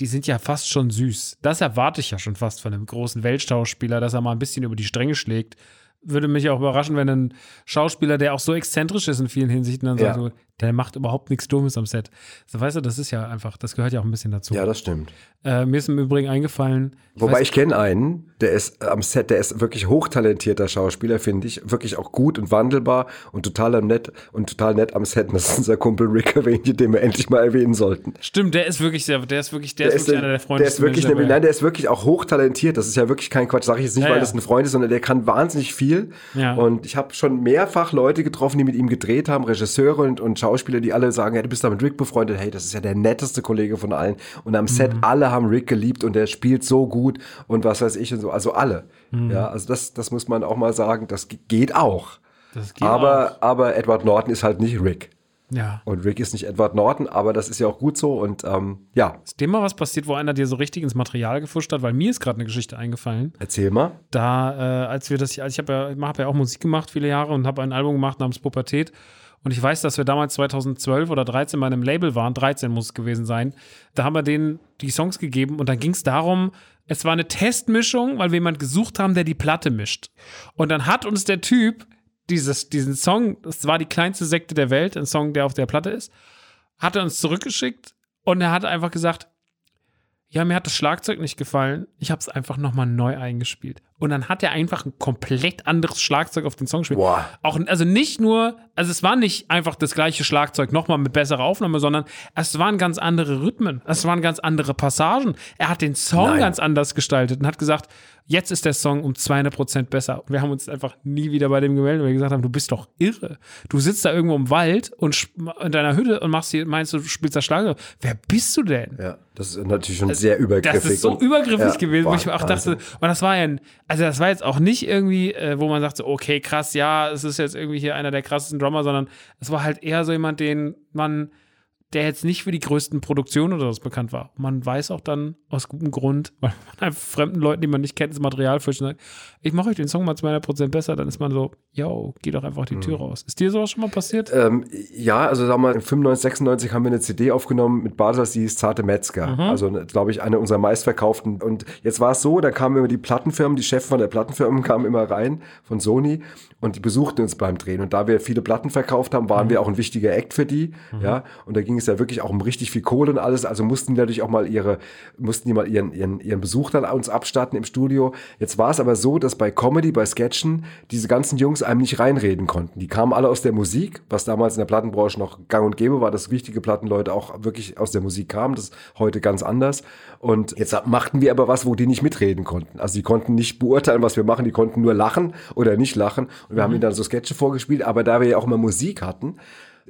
die sind ja fast schon süß. Das erwarte ich ja schon fast von einem großen Weltschauspieler, dass er mal ein bisschen über die Stränge schlägt. Würde mich auch überraschen, wenn ein Schauspieler, der auch so exzentrisch ist in vielen Hinsichten, dann ja. sagt, so, der macht überhaupt nichts Dummes am Set. So, weißt du, das ist ja einfach, das gehört ja auch ein bisschen dazu. Ja, das stimmt. Äh, mir ist im Übrigen eingefallen. Ich Wobei weiß, ich kenne einen, der ist am Set, der ist wirklich hochtalentierter Schauspieler, finde ich. Wirklich auch gut und wandelbar und total nett und total nett am Set. Und das ist unser Kumpel Rick Aveni, den wir endlich mal erwähnen sollten. Stimmt, der ist wirklich sehr, der ist wirklich, der, der ist wirklich ist, einer der Freunde. Der ist wirklich, nämlich, nein, der ist wirklich auch hochtalentiert. Das ist ja wirklich kein Quatsch, sage ich jetzt nicht, ja, weil ja. das ein Freund ist, sondern der kann wahnsinnig viel. Ja. Und ich habe schon mehrfach Leute getroffen, die mit ihm gedreht haben, Regisseure und, und Schauspieler, die alle sagen, ja, du bist da mit Rick befreundet, hey, das ist ja der netteste Kollege von allen. Und am mhm. Set, alle haben Rick geliebt und der spielt so gut und was weiß ich und so, also alle. Mhm. Ja, also das, das muss man auch mal sagen, das geht auch. Das geht aber, auch. Aber Edward Norton ist halt nicht Rick. Ja. Und Rick ist nicht Edward Norton, aber das ist ja auch gut so und ähm, ja. Ist dem mal was passiert, wo einer dir so richtig ins Material gefuscht hat? Weil mir ist gerade eine Geschichte eingefallen. Erzähl mal. Da, äh, als wir das, also ich habe ja, hab ja auch Musik gemacht viele Jahre und habe ein Album gemacht namens Pubertät. Und ich weiß, dass wir damals zweitausendzwölf oder dreizehn bei einem Label waren, dreizehn muss es gewesen sein. Da haben wir denen die Songs gegeben und dann ging es darum, es war eine Testmischung, weil wir jemanden gesucht haben, der die Platte mischt. Und dann hat uns der Typ Dieses, diesen Song, das war die kleinste Sekte der Welt, ein Song, der auf der Platte ist, hat er uns zurückgeschickt und er hat einfach gesagt, ja, mir hat das Schlagzeug nicht gefallen, ich habe es einfach nochmal neu eingespielt. Und dann hat er einfach ein komplett anderes Schlagzeug auf den Song gespielt. Wow. Auch, also nicht nur, also es war nicht einfach das gleiche Schlagzeug nochmal mit besserer Aufnahme, sondern es waren ganz andere Rhythmen, es waren ganz andere Passagen. Er hat den Song Nein. ganz anders gestaltet und hat gesagt, jetzt ist der Song um zweihundert Prozent besser. Und wir haben uns einfach nie wieder bei dem gemeldet, weil wir gesagt haben, du bist doch irre. Du sitzt da irgendwo im Wald und in deiner Hütte und machst hier, meinst du, spielst da Schlager. Wer bist du denn? Ja, das ist natürlich schon das, sehr übergriffig. Das ist so übergriffig ja, gewesen, boah, wo ich mir auch dachte, und das war ja ein, also das war jetzt auch nicht irgendwie, äh, wo man sagt, so, okay, krass, ja, es ist jetzt irgendwie hier einer der krassesten Drummer, sondern es war halt eher so jemand, den man, der jetzt nicht für die größten Produktionen oder was bekannt war. Man weiß auch dann aus gutem Grund, weil man einfach fremden Leuten, die man nicht kennt, das Material fischt und sagt, ich mache euch den Song mal zweihundert Prozent besser, dann ist man so, yo, geh doch einfach die Tür mhm. raus. Ist dir sowas schon mal passiert? Ähm, ja, also sagen wir mal, fünfundneunzig, sechsundneunzig haben wir eine C D aufgenommen mit Basas, die ist Zarte Metzger. Mhm. Also, glaube ich, eine unserer meistverkauften. Und jetzt war es so, da kamen immer die Plattenfirmen, die Chefs von der Plattenfirmen kamen immer rein, von Sony, und die besuchten uns beim Drehen. Und da wir viele Platten verkauft haben, waren mhm. wir auch ein wichtiger Act für die. Mhm. Ja, und da ging ist ja wirklich auch um richtig viel Kohle und alles, also mussten die natürlich auch mal ihre, mussten die mal ihren, ihren, ihren Besuch dann uns abstatten im Studio. Jetzt war es aber so, dass bei Comedy, bei Sketchen, diese ganzen Jungs einem nicht reinreden konnten. Die kamen alle aus der Musik, was damals in der Plattenbranche noch gang und gäbe war, dass wichtige Plattenleute auch wirklich aus der Musik kamen, das ist heute ganz anders. Und jetzt machten wir aber was, wo die nicht mitreden konnten. Also die konnten nicht beurteilen, was wir machen, die konnten nur lachen oder nicht lachen. Und wir mhm. haben ihnen dann so Sketche vorgespielt, aber da wir ja auch immer Musik hatten,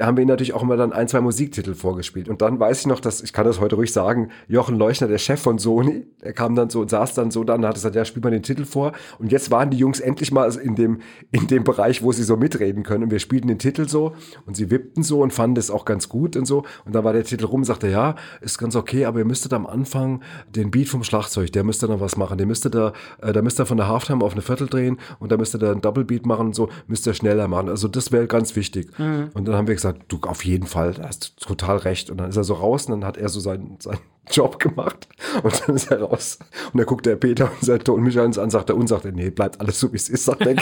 haben wir ihnen natürlich auch immer dann ein, zwei Musiktitel vorgespielt. Und dann weiß ich noch, dass, ich kann das heute ruhig sagen, Jochen Leuchner, der Chef von Sony, der kam dann so und saß dann so da und hat gesagt, ja, spiel mal den Titel vor. Und jetzt waren die Jungs endlich mal in dem, in dem Bereich, wo sie so mitreden können. Und wir spielten den Titel so und sie wippten so und fanden das auch ganz gut und so. Und dann war der Titel rum, sagte, ja, ist ganz okay, aber ihr müsstet am Anfang den Beat vom Schlagzeug, der müsste noch was machen, der müsste da, äh, da müsste von der Halftime auf eine Viertel drehen und da müsste da einen Doppelbeat machen und so, müsste er schneller machen. Also das wäre ganz wichtig. Mhm. Und dann haben wir gesagt, du, auf jeden Fall, da hast du total recht. Und dann ist er so raus und dann hat er so seinen, seinen Job gemacht und dann ist er raus. Und dann guckt der Peter und sein Ton Michael uns an, sagt er, und sagt er, nee, bleibt alles so, wie es ist, sagt er.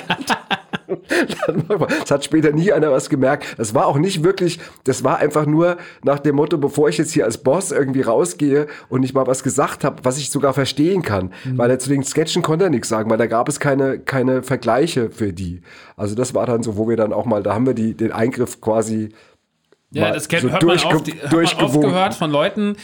Es hat später nie einer was gemerkt. Das war auch nicht wirklich, das war einfach nur nach dem Motto, bevor ich jetzt hier als Boss irgendwie rausgehe und nicht mal was gesagt habe, was ich sogar verstehen kann. Mhm. Weil er zu den Sketchen konnte er nichts sagen, weil da gab es keine, keine Vergleiche für die. Also das war dann so, wo wir dann auch mal, da haben wir die, den Eingriff quasi ja, das kennt, so hört man auf, die, hat man oft gehört von Leuten,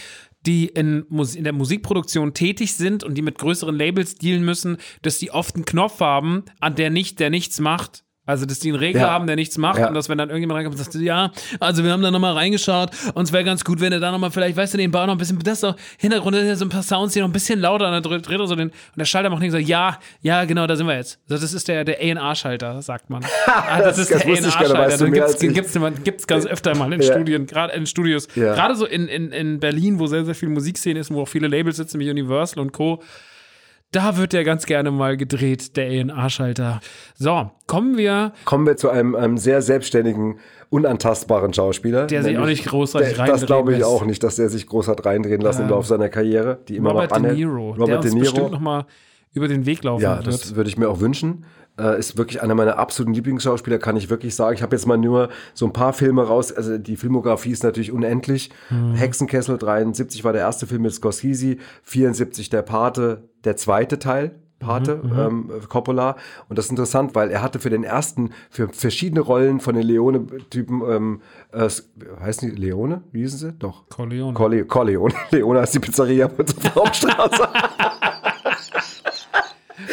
die in, Mus- in der Musikproduktion tätig sind und die mit größeren Labels dealen müssen, dass die oft einen Knopf haben, an der nicht, der nichts macht. Also, dass die einen Regler ja. haben, der nichts macht. Ja. Und dass, wenn dann irgendjemand reinkommt und sagt, ja, also wir haben da nochmal reingeschaut und es wäre ganz gut, wenn er da nochmal vielleicht, weißt du, den Bau noch ein bisschen, das ist doch Hintergrund, das sind ja so ein paar Sounds, die noch ein bisschen lauter, und dann dreht er so den, und der Schalter macht nicht so, ja, ja, genau, da sind wir jetzt. Das ist der, der A und R-Schalter, sagt man. Ah, das, das ist der A und R-Schalter. Den gibt's, gibt's, gibt's ganz öfter mal in ja. Studien, gerade in Studios. Ja. Gerade so in, in, in Berlin, wo sehr, sehr viel Musikszene ist, wo auch viele Labels sitzen, wie Universal und Co., da wird der ganz gerne mal gedreht, der A und R-Schalter. So, kommen wir... Kommen wir zu einem, einem sehr selbstständigen, unantastbaren Schauspieler. Der sich auch nicht groß hat reindrehen lassen. Das glaube ich lässt. auch nicht, dass der sich groß hat reindrehen lassen ähm, im Laufe seiner Karriere. Die immer Robert noch De Niro. Robert der uns De Niro. Bestimmt noch mal über den Weg laufen ja, wird. Ja, das würde ich mir auch wünschen. Äh, ist wirklich einer meiner absoluten Lieblingsschauspieler, kann ich wirklich sagen. Ich habe jetzt mal nur so ein paar Filme raus. Also die Filmografie ist natürlich unendlich. Hm. Hexenkessel dreiundsiebzig war der erste Film mit Scorsese. vierundsiebzig der Pate. Der zweite Teil, Pate, mhm, ähm, Coppola. Und das ist interessant, weil er hatte für den ersten, für verschiedene Rollen von den Leone-Typen, ähm, äh, heißen die Leone? Wie hießen sie? Doch. Corleone. Corle- Corleone. Leone heißt die Pizzeria auf der Hauptstraße.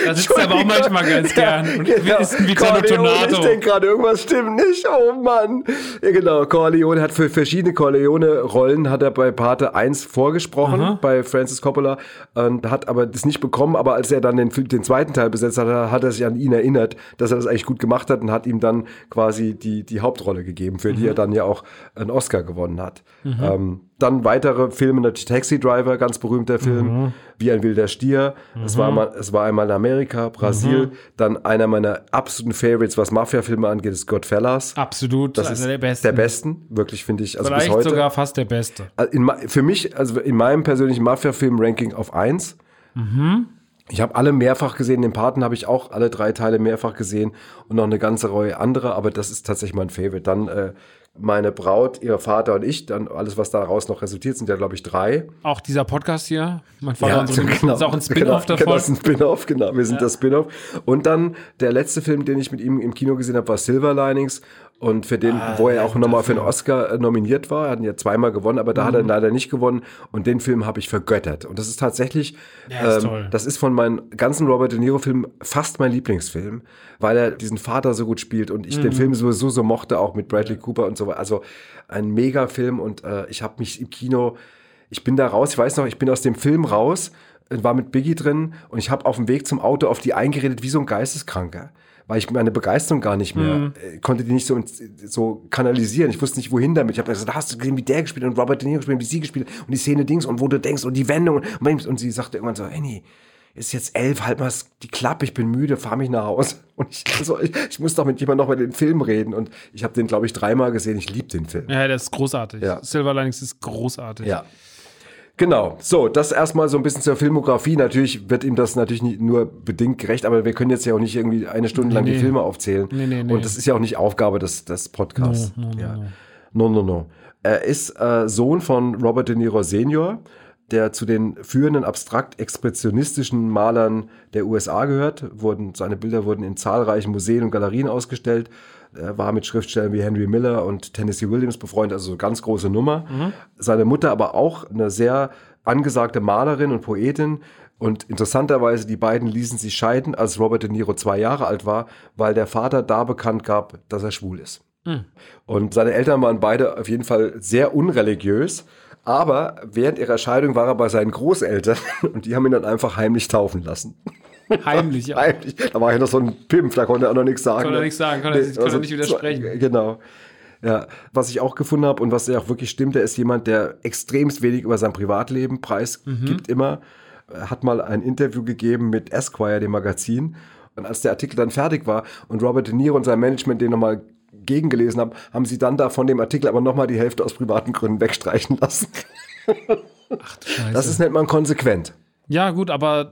Da sitzt er aber auch manchmal ganz gern. Ja, und genau. Wie Corleone, ich denke gerade, irgendwas stimmt nicht. Oh Mann. Ja, genau, Corleone hat für verschiedene Corleone-Rollen hat er bei Pate eins vorgesprochen, aha, bei Francis Coppola. Und hat aber das nicht bekommen. Aber als er dann den, den zweiten Teil besetzt hat, hat er sich an ihn erinnert, dass er das eigentlich gut gemacht hat und hat ihm dann quasi die, die Hauptrolle gegeben, für mhm, die er dann ja auch einen Oscar gewonnen hat. Mhm. Ähm, dann weitere Filme, natürlich Taxi Driver, ganz berühmter Film, mhm, Wie ein wilder Stier. Mhm. Es war mal, es war einmal in Amerika, Brasil. Mhm. Dann einer meiner absoluten Favorites, was Mafia-Filme angeht, ist Goodfellas. Absolut, das also ist der Beste. Der Beste, wirklich, finde ich. Also vielleicht bis heute sogar fast der Beste. In, für mich, also in meinem persönlichen Mafia-Film-Ranking auf eins. Mhm. Ich habe alle mehrfach gesehen, den Paten habe ich auch alle drei Teile mehrfach gesehen und noch eine ganze Reihe anderer, aber das ist tatsächlich mein Favorite. Dann äh, meine Braut, ihr Vater und ich, dann alles, was daraus noch resultiert, sind ja, glaube ich, drei. Auch dieser Podcast hier, mein Vater ja, und so, genau, ist auch ein Spin-Off genau, davon. Genau, ist ein Spin-Off, genau, wir sind ja. das Spin-Off. Und dann der letzte Film, den ich mit ihm im Kino gesehen habe, war Silver Linings. Und für den, ah, wo er auch nochmal für einen Oscar nominiert war, er hat ihn ja zweimal gewonnen, aber da mhm. hat er leider nicht gewonnen. Und den Film habe ich vergöttert. Und das ist tatsächlich, ja, ist ähm, das ist von meinen ganzen Robert De Niro-Filmen fast mein Lieblingsfilm, weil er diesen Vater so gut spielt und ich mhm. den Film sowieso so mochte, auch mit Bradley Cooper und so weiter. Also ein Mega-Film und äh, ich habe mich im Kino, ich bin da raus, ich weiß noch, ich bin aus dem Film raus, war mit Biggie drin und ich habe auf dem Weg zum Auto auf die eingeredet wie so ein Geisteskranker. Weil ich meine Begeisterung gar nicht mehr, mhm. konnte die nicht so, so kanalisieren. Ich wusste nicht, wohin damit. Ich habe gesagt, hast du gesehen, wie der gespielt hat und Robert De Niro gespielt und wie sie gespielt hat und die Szene Dings und wo du denkst und die Wendung. Und, und sie sagte irgendwann so, Annie, ist jetzt elf, halt mal die Klappe, ich bin müde, fahr mich nach Hause. Und ich, also, ich, ich muss doch mit jemandem noch über den Film reden. Und ich habe den, glaube ich, dreimal gesehen. Ich liebe den Film. Ja, der ist großartig. Ja. Silver Linings ist großartig. Ja. Genau, so, das erstmal so ein bisschen zur Filmografie. Natürlich wird ihm das natürlich nie, nur bedingt gerecht, aber wir können jetzt ja auch nicht irgendwie eine Stunde lang nee, die nee. Filme aufzählen. Nee, nee, nee. Und das ist ja auch nicht Aufgabe des, des Podcasts. No, no, ja. no, no, no. Er ist äh, Sohn von Robert De Niro Senior, der zu den führenden abstrakt-expressionistischen Malern der U S A gehört. Wurden, seine Bilder wurden in zahlreichen Museen und Galerien ausgestellt. Er war mit Schriftstellern wie Henry Miller und Tennessee Williams befreundet, also so eine ganz große Nummer. Mhm. Seine Mutter aber auch eine sehr angesagte Malerin und Poetin. Und interessanterweise, die beiden ließen sich scheiden, als Robert De Niro zwei Jahre alt war, weil der Vater da bekannt gab, dass er schwul ist. Mhm. Und seine Eltern waren beide auf jeden Fall sehr unreligiös. Aber während ihrer Scheidung war er bei seinen Großeltern und die haben ihn dann einfach heimlich taufen lassen. Heimlich, ja. Heimlich. Da war ja noch so ein Pimp, da konnte er auch noch nichts sagen. Konnte er nichts sagen, konnte, nee, konnte also, er nicht widersprechen. Genau. Ja, was ich auch gefunden habe und was ja auch wirklich stimmt, der ist jemand, der extremst wenig über sein Privatleben preisgibt mhm. immer. Er hat mal ein Interview gegeben mit Esquire, dem Magazin. Und als der Artikel dann fertig war und Robert De Niro und sein Management den nochmal gegengelesen haben, haben sie dann da von dem Artikel aber nochmal die Hälfte aus privaten Gründen wegstreichen lassen. Ach du Scheiße. Das ist, nennt man konsequent. Ja, gut, aber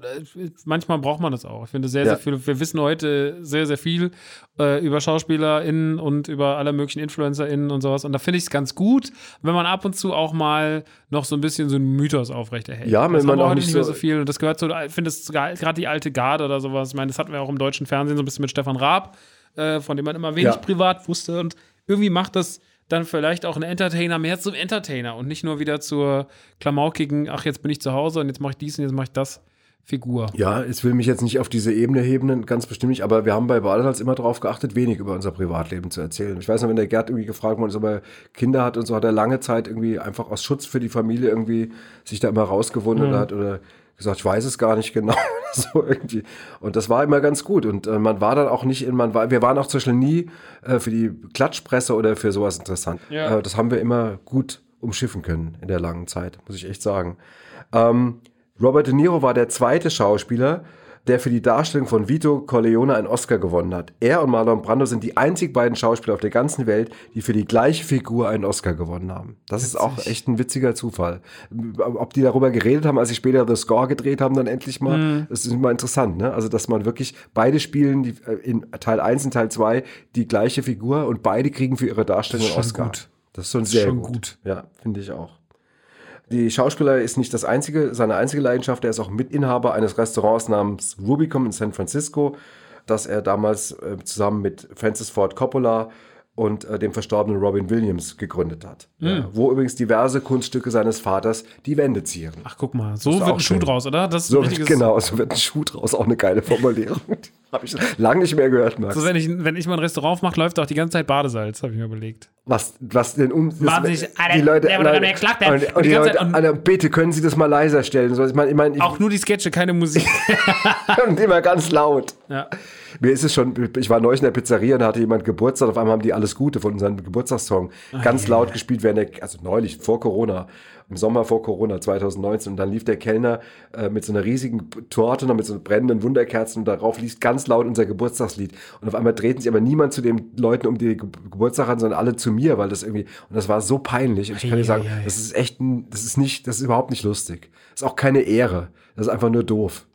manchmal braucht man das auch. Ich finde, sehr, ja. sehr viel. Wir wissen heute sehr, sehr viel äh, über SchauspielerInnen und über alle möglichen InfluencerInnen und sowas. Und da finde ich es ganz gut, wenn man ab und zu auch mal noch so ein bisschen so einen Mythos aufrechterhält. Ja, das man auch nicht mehr so, so viel. Und das gehört so, ich finde, gerade die alte Garde oder sowas. Ich meine, das hatten wir auch im deutschen Fernsehen so ein bisschen mit Stefan Raab, äh, von dem man immer wenig ja. privat wusste. Und irgendwie macht das dann vielleicht auch ein Entertainer mehr zum Entertainer und nicht nur wieder zur klamaukigen, ach, jetzt bin ich zu Hause und jetzt mache ich dies und jetzt mache ich das Figur. Ja, ich will mich jetzt nicht auf diese Ebene heben, ganz bestimmt nicht, aber wir haben bei Badesalz immer darauf geachtet, wenig über unser Privatleben zu erzählen. Ich weiß noch, wenn der Gerd irgendwie gefragt wurde, ob er Kinder hat und so, hat er lange Zeit irgendwie einfach aus Schutz für die Familie irgendwie sich da immer rausgewundert mhm. hat oder gesagt, ich weiß es gar nicht genau. so irgendwie. Und das war immer ganz gut. Und äh, man war dann auch nicht in, man war, wir waren auch zum Beispiel nie äh, für die Klatschpresse oder für sowas interessant. Ja. Äh, das haben wir immer gut umschiffen können in der langen Zeit, muss ich echt sagen. Ähm, Robert De Niro war der zweite Schauspieler, der für die Darstellung von Vito Corleone einen Oscar gewonnen hat. Er und Marlon Brando sind die einzig beiden Schauspieler auf der ganzen Welt, die für die gleiche Figur einen Oscar gewonnen haben. Das Witzig. Ist auch echt ein witziger Zufall. Ob die darüber geredet haben, als sie später The Score gedreht haben, dann endlich mal, mhm. das ist immer interessant, ne? Also, dass man wirklich, beide spielen die, in Teil eins und Teil zwei die gleiche Figur und beide kriegen für ihre Darstellung einen Oscar. Gut. Das ist schon das ist sehr schon gut. gut. Ja, finde ich auch. Die Schauspieler ist nicht das einzige, seine einzige Leidenschaft. Er ist auch Mitinhaber eines Restaurants namens Rubicon in San Francisco, das er damals äh, zusammen mit Francis Ford Coppola und äh, dem verstorbenen Robin Williams gegründet hat. Mhm. Ja, wo übrigens diverse Kunststücke seines Vaters die Wände zieren. Ach, guck mal, so wird ein Schuh draus, oder? Das ist so, genau, so wird ein Schuh draus. Auch eine geile Formulierung. Habe ich lange nicht mehr gehört, Max. So, wenn ich, wenn ich mal ein Restaurant mache, läuft auch die ganze Zeit Badesalz, habe ich mir überlegt. Was, was denn um... Wahnsinnig, die Leute... Und bitte, können Sie das mal leiser stellen? So, ich mein, ich mein, ich, auch nur die Sketche, keine Musik. Und immer ganz laut. Ja. Mir ist es schon... Ich war neulich in der Pizzeria und da hatte jemand Geburtstag. Auf einmal haben die Alles Gute von unserem Geburtstagssong oh, ganz yeah. laut gespielt. Während der, also neulich, vor Corona. Im Sommer vor Corona zwanzig neunzehn. Und dann lief der Kellner äh, mit so einer riesigen Torte und mit so brennenden Wunderkerzen und darauf lief ganz laut unser Geburtstagslied. Und auf einmal drehten sich aber niemand zu den Leuten, um die Ge- Geburtstag hatten, sondern alle zu mir, weil das irgendwie, und das war so peinlich. Und ich kann dir sagen, das ist echt, ein, das ist nicht, das ist überhaupt nicht lustig. Das ist auch keine Ehre. Das ist einfach nur doof.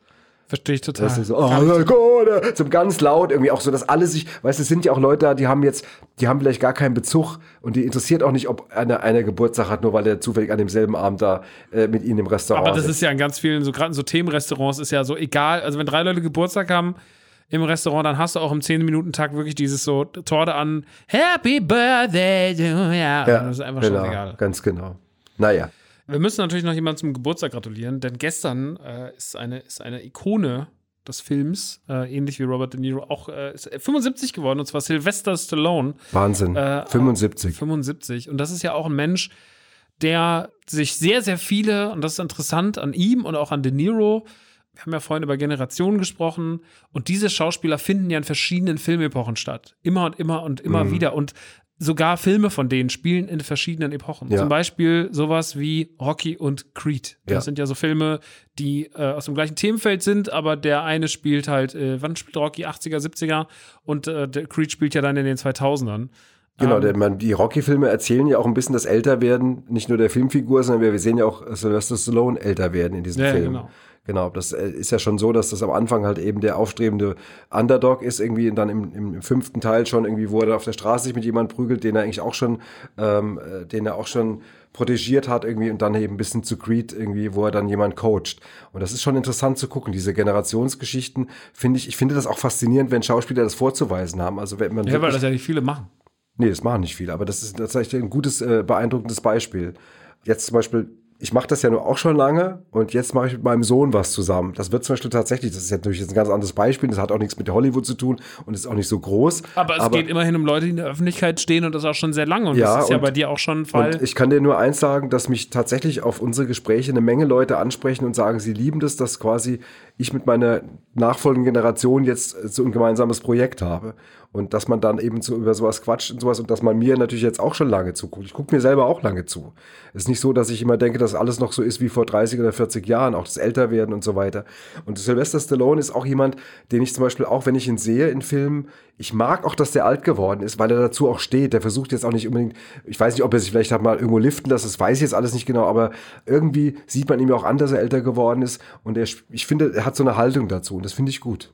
Verstehe ich total. Das ist so, oh, zum ganz laut irgendwie auch so, dass alle sich, weißt du, es sind ja auch Leute da, die haben jetzt, die haben vielleicht gar keinen Bezug und die interessiert auch nicht, ob einer, einer Geburtstag hat, nur weil er zufällig an demselben Abend da äh, mit ihnen im Restaurant ist. Aber das ist ja in ganz vielen, so gerade in so Themenrestaurants ist ja so egal, also wenn drei Leute Geburtstag haben im Restaurant, dann hast du auch im zehn-Minuten-Tag wirklich dieses so Torte an Happy Birthday, ja, ja, das ist einfach genau, schon egal. Ganz genau. Naja. Wir müssen natürlich noch jemandem zum Geburtstag gratulieren, denn gestern äh, ist, eine, ist eine Ikone des Films, äh, ähnlich wie Robert De Niro, auch äh, ist fünfundsiebzig geworden, und zwar Sylvester Stallone. Wahnsinn, äh, fünfundsiebzig. fünfundsiebzig. Und das ist ja auch ein Mensch, der sich sehr, sehr viele, und das ist interessant an ihm und auch an De Niro, wir haben ja vorhin über Generationen gesprochen, und diese Schauspieler finden ja in verschiedenen Filmepochen statt. Immer und immer und immer mhm. wieder. Und sogar Filme von denen spielen in verschiedenen Epochen. Ja. Zum Beispiel sowas wie Rocky und Creed. Das ja. sind ja so Filme, die äh, aus dem gleichen Themenfeld sind, aber der eine spielt halt, äh, wann spielt Rocky? achtziger, siebziger und äh, der Creed spielt ja dann in den zweitausendern. Genau, der, man, die Rocky-Filme erzählen ja auch ein bisschen das Älterwerden, nicht nur der Filmfigur, sondern wir, wir sehen ja auch Sylvester Stallone älter werden in diesem ja, Film. Genau. Genau, das ist ja schon so, dass das am Anfang halt eben der aufstrebende Underdog ist, irgendwie dann im, im fünften Teil schon irgendwie, wo er dann auf der Straße sich mit jemandem prügelt, den er eigentlich auch schon, ähm, den er auch schon protegiert hat irgendwie, und dann eben ein bisschen zu Creed irgendwie, wo er dann jemand coacht. Und das ist schon interessant zu gucken, diese Generationsgeschichten, finde ich, ich finde das auch faszinierend, wenn Schauspieler das vorzuweisen haben. Also wenn man ja, weil das ja nicht viele machen. Nee, das machen nicht viele, aber das ist tatsächlich ein gutes, äh, beeindruckendes Beispiel. Jetzt zum Beispiel, ich mache das ja nur auch schon lange und jetzt mache ich mit meinem Sohn was zusammen. Das wird zum Beispiel tatsächlich, das ist jetzt natürlich jetzt ein ganz anderes Beispiel, das hat auch nichts mit Hollywood zu tun und ist auch nicht so groß. Aber es aber, geht immerhin um Leute, die in der Öffentlichkeit stehen und das auch schon sehr lange, und ja, das ist ja und, bei dir auch schon ein Fall. Und ich kann dir nur eins sagen, dass mich tatsächlich auf unsere Gespräche eine Menge Leute ansprechen und sagen, sie lieben das, dass quasi ich mit meiner nachfolgenden Generation jetzt so ein gemeinsames Projekt habe. Und dass man dann eben so über sowas quatscht und sowas, und dass man mir natürlich jetzt auch schon lange zuguckt. Ich gucke mir selber auch lange zu. Es ist nicht so, dass ich immer denke, dass das alles noch so ist wie vor dreißig oder vierzig Jahren, auch das Älterwerden und so weiter. Und Sylvester Stallone ist auch jemand, den ich zum Beispiel auch, wenn ich ihn sehe in Filmen, ich mag auch, dass der alt geworden ist, weil er dazu auch steht. Der versucht jetzt auch nicht unbedingt, ich weiß nicht, ob er sich vielleicht hat mal irgendwo liften lassen, das weiß ich jetzt alles nicht genau, aber irgendwie sieht man ihm ja auch an, dass er älter geworden ist und er, ich finde, er hat so eine Haltung dazu und das finde ich gut.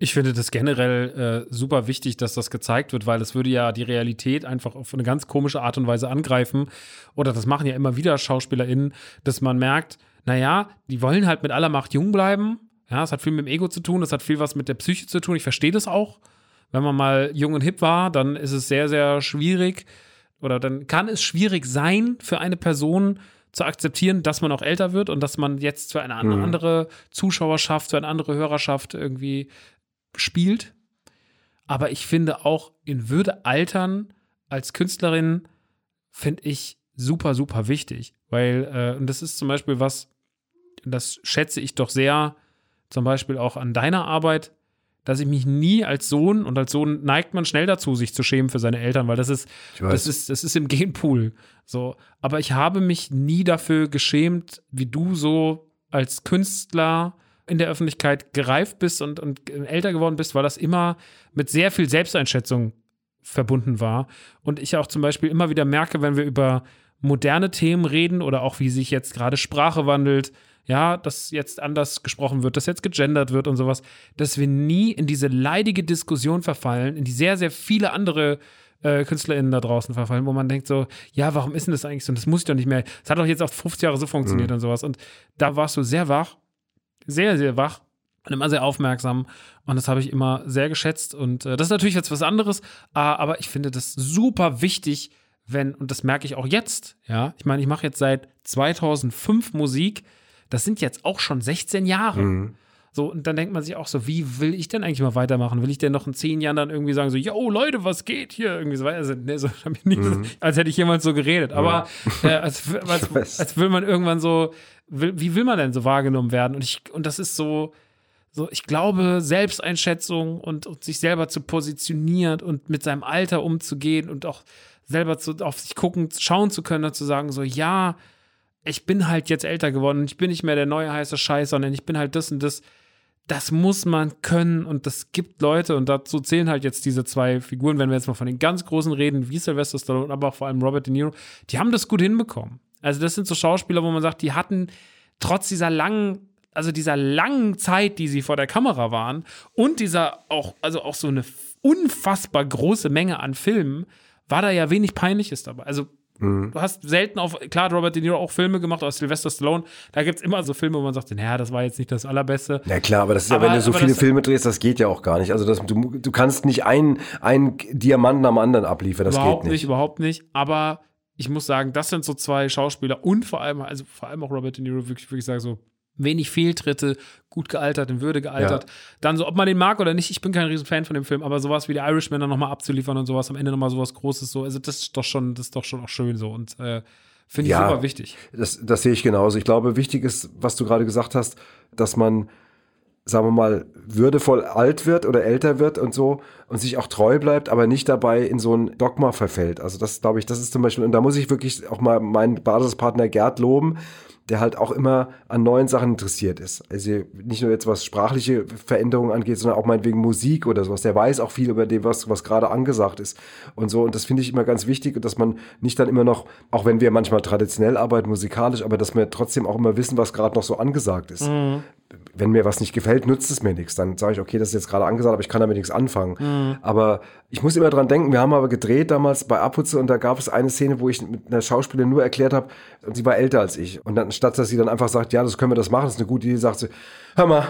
Ich finde das generell äh, super wichtig, dass das gezeigt wird, weil es würde ja die Realität einfach auf eine ganz komische Art und Weise angreifen. Oder das machen ja immer wieder SchauspielerInnen, dass man merkt, naja, die wollen halt mit aller Macht jung bleiben. Ja, es hat viel mit dem Ego zu tun, es hat viel was mit der Psyche zu tun. Ich verstehe das auch. Wenn man mal jung und hip war, dann ist es sehr, sehr schwierig. Oder dann kann es schwierig sein für eine Person, zu akzeptieren, dass man auch älter wird und dass man jetzt für eine andere mhm. Zuschauerschaft, für eine andere Hörerschaft irgendwie spielt. Aber ich finde auch, in Würde altern als Künstlerin finde ich super, super wichtig. Weil, äh, und das ist zum Beispiel was, das schätze ich doch sehr, zum Beispiel auch an deiner Arbeit, dass ich mich nie als Sohn, und als Sohn neigt man schnell dazu, sich zu schämen für seine Eltern, weil das ist, das ist, das ist im Genpool. So. Aber ich habe mich nie dafür geschämt, wie du so als Künstler in der Öffentlichkeit gereift bist und, und älter geworden bist, weil das immer mit sehr viel Selbsteinschätzung verbunden war. Und ich auch zum Beispiel immer wieder merke, wenn wir über moderne Themen reden oder auch wie sich jetzt gerade Sprache wandelt, ja, dass jetzt anders gesprochen wird, dass jetzt gegendert wird und sowas, dass wir nie in diese leidige Diskussion verfallen, in die sehr, sehr viele andere äh, KünstlerInnen da draußen verfallen, wo man denkt so, ja, warum ist denn das eigentlich so? Das muss ich doch nicht mehr. Das hat doch jetzt auch fünfzig Jahre so funktioniert mhm. und sowas. Und da warst du sehr wach, sehr, sehr wach und immer sehr aufmerksam. Und das habe ich immer sehr geschätzt. Und äh, das ist natürlich jetzt was anderes, äh, aber ich finde das super wichtig, wenn, und das merke ich auch jetzt, ja, ich meine, ich mache jetzt seit zweitausendfünf Musik, das sind jetzt auch schon sechzehn Jahre. Mhm. So, und dann denkt man sich auch so, wie will ich denn eigentlich mal weitermachen? Will ich denn noch in zehn Jahren dann irgendwie sagen so, yo, Leute, was geht hier? Irgendwie so, also, nee, so nicht, mhm. als hätte ich jemals so geredet. Aber ja. äh, als, als, als will man irgendwann so, will, wie will man denn so wahrgenommen werden? Und ich, und das ist so, so, ich glaube, Selbsteinschätzung und, und sich selber zu positionieren und mit seinem Alter umzugehen und auch selber zu, auf sich gucken, schauen zu können und zu sagen so, ja, ich bin halt jetzt älter geworden, ich bin nicht mehr der neue heiße Scheiß, sondern ich bin halt das und das. Das muss man können und das gibt Leute und dazu zählen halt jetzt diese zwei Figuren, wenn wir jetzt mal von den ganz Großen reden, wie Sylvester Stallone, aber auch vor allem Robert De Niro, die haben das gut hinbekommen. Also das sind so Schauspieler, wo man sagt, die hatten trotz dieser langen, also dieser langen Zeit, die sie vor der Kamera waren und dieser auch, also auch so eine unfassbar große Menge an Filmen, war da ja wenig Peinliches dabei. Also du hast selten auf, klar, Robert De Niro auch Filme gemacht, aus Sylvester Stallone, da gibt es immer so Filme, wo man sagt, naja, das war jetzt nicht das Allerbeste. Na klar, aber das ist aber, ja, wenn du so viele Filme drehst, das geht ja auch gar nicht. Also das, du, du kannst nicht einen, einen Diamanten am anderen abliefern, das überhaupt geht nicht. Überhaupt nicht, überhaupt nicht, aber ich muss sagen, das sind so zwei Schauspieler und vor allem, also vor allem auch Robert De Niro, wirklich, wirklich sagen so, wenig Fehltritte, gut gealtert, in Würde gealtert. Ja. Dann so, ob man den mag oder nicht, ich bin kein riesen Fan von dem Film, aber sowas wie der Irishman dann nochmal abzuliefern und sowas, am Ende nochmal sowas Großes, so, also das ist doch schon, das ist doch schon auch schön so und äh, finde ich ja, super wichtig. Das, das sehe ich genauso. Ich glaube, wichtig ist, was du gerade gesagt hast, dass man, sagen wir mal, würdevoll alt wird oder älter wird und so und sich auch treu bleibt, aber nicht dabei in so ein Dogma verfällt. Also das, glaube ich, das ist zum Beispiel, und da muss ich wirklich auch mal meinen Basispartner Gerd loben, der halt auch immer an neuen Sachen interessiert ist. Also nicht nur jetzt, was sprachliche Veränderungen angeht, sondern auch meinetwegen Musik oder sowas. Der weiß auch viel über dem, was, was gerade angesagt ist und so. Und das finde ich immer ganz wichtig, dass man nicht dann immer noch, auch wenn wir manchmal traditionell arbeiten, musikalisch, aber dass wir trotzdem auch immer wissen, was gerade noch so angesagt ist. Mhm. Wenn mir was nicht gefällt, nützt es mir nichts. Dann sage ich, okay, das ist jetzt gerade angesagt, aber ich kann damit nichts anfangen. Mhm. Aber ich muss immer dran denken, wir haben aber gedreht damals bei Abputze und da gab es eine Szene, wo ich mit einer Schauspielerin nur erklärt habe, und sie war älter als ich. Und dann statt dass sie dann einfach sagt, ja, das können wir das machen, das ist eine gute Idee, sagt sie, hör mal,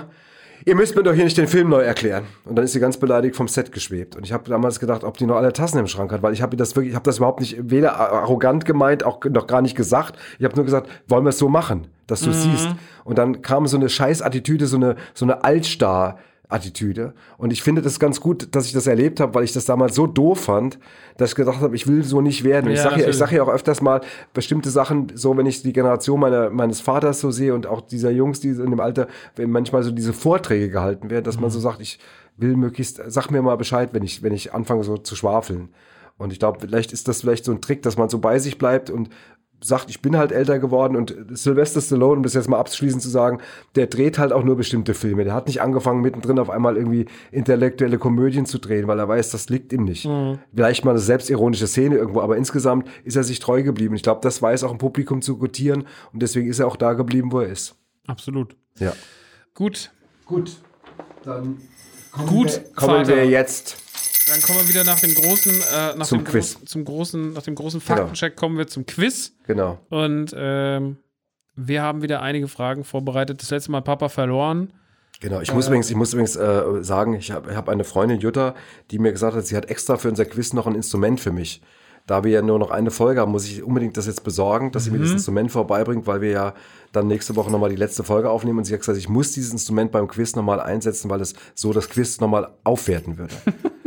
ihr müsst mir doch hier nicht den Film neu erklären. Und dann ist sie ganz beleidigt vom Set geschwebt. Und ich habe damals gedacht, ob die noch alle Tassen im Schrank hat, weil ich habe das wirklich, ich habe das überhaupt nicht, weder arrogant gemeint, auch noch gar nicht gesagt. Ich habe nur gesagt, wollen wir es so machen, dass du es mhm. siehst. Und dann kam so eine Scheißattitüde, so eine, so eine Altstar- Attitüde. Und ich finde das ganz gut, dass ich das erlebt habe, weil ich das damals so doof fand, dass ich gedacht habe, ich will so nicht werden. Ja, ich sage ja, sag ja auch öfters mal bestimmte Sachen, so wenn ich die Generation meiner, meines Vaters so sehe und auch dieser Jungs, die in dem Alter, wenn manchmal so diese Vorträge gehalten werden, dass mhm. man so sagt, ich will möglichst, sag mir mal Bescheid, wenn ich, wenn ich anfange so zu schwafeln. Und ich glaube, vielleicht ist das vielleicht so ein Trick, dass man so bei sich bleibt und sagt, ich bin halt älter geworden, und Sylvester Stallone, um das jetzt mal abschließend zu sagen, der dreht halt auch nur bestimmte Filme. Der hat nicht angefangen, mittendrin auf einmal irgendwie intellektuelle Komödien zu drehen, weil er weiß, das liegt ihm nicht. Mhm. Vielleicht mal eine selbstironische Szene irgendwo, aber insgesamt ist er sich treu geblieben. Ich glaube, das weiß auch ein Publikum zu gutieren, und deswegen ist er auch da geblieben, wo er ist. Absolut. Ja. Gut. Gut. Dann kommen, Gut, wir, kommen wir jetzt... Dann kommen wir wieder nach dem großen, äh, nach zum dem Quiz. Groß, zum großen, nach dem großen Faktencheck genau. kommen wir zum Quiz. Genau. Und ähm, wir haben wieder einige Fragen vorbereitet. Das letzte Mal Papa verloren. Genau. Ich äh, muss übrigens, ich muss übrigens äh, sagen, ich habe hab eine Freundin, Jutta, die mir gesagt hat, sie hat extra für unser Quiz noch ein Instrument für mich. Da wir ja nur noch eine Folge haben, muss ich unbedingt das jetzt besorgen, dass sie mhm. mir das Instrument vorbeibringt, weil wir ja dann nächste Woche nochmal die letzte Folge aufnehmen. Und sie hat gesagt, ich muss dieses Instrument beim Quiz nochmal einsetzen, weil es so das Quiz nochmal aufwerten würde.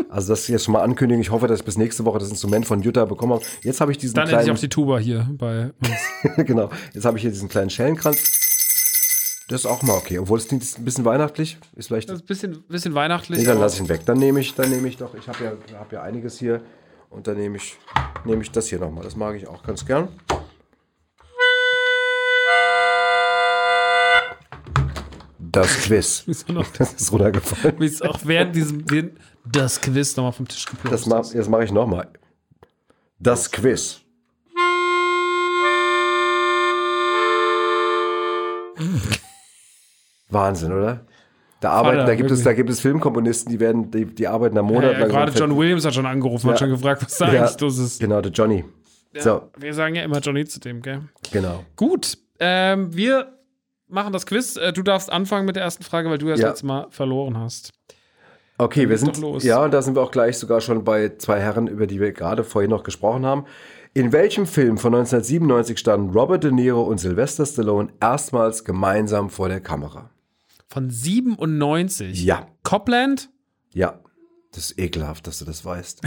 Also das jetzt schon mal ankündigen. Ich hoffe, dass ich bis nächste Woche das Instrument von Jutta bekommen habe. Jetzt habe ich diesen Dann kleinen... Dann hätte ich auch die Tuba hier bei uns. Genau. Jetzt habe ich hier diesen kleinen Schellenkranz. Das ist auch mal okay. Obwohl, es klingt ein bisschen weihnachtlich. Ist vielleicht... Das ist ein bisschen, bisschen weihnachtlich. Nee, dann lasse ich ihn weg. Dann nehme ich, dann nehme ich doch... Ich habe ja, hab ja einiges hier. Und dann nehme ich, nehme ich das hier nochmal. Das mag ich auch ganz gern. Das Quiz. Ist noch, das ist runtergefallen. Mir ist auch während diesem das Quiz nochmal vom Tisch geplatzt. Das, ma, das mache ich nochmal. Das Quiz. Wahnsinn, oder? Da, arbeiten, Vater, da, gibt es, da gibt es Filmkomponisten, die werden, die, die arbeiten da monatelang. Ja, ja, gerade John Williams hat schon angerufen, ja. hat schon gefragt, was da ja, eigentlich los ist. Genau, der Johnny. Ja, so. Wir sagen ja immer Johnny zu dem, gell? Genau. Gut, ähm, wir machen das Quiz. Du darfst anfangen mit der ersten Frage, weil du ja das ja. letzte Mal verloren hast. Okay, wir sind, los. ja, und da sind wir auch gleich sogar schon bei zwei Herren, über die wir gerade vorhin noch gesprochen haben. In welchem Film von neunzehnhundertsiebenundneunzig standen Robert De Niro und Sylvester Stallone erstmals gemeinsam vor der Kamera? Von siebenundneunzig? Ja. Copland? Ja. Das ist ekelhaft, dass du das weißt.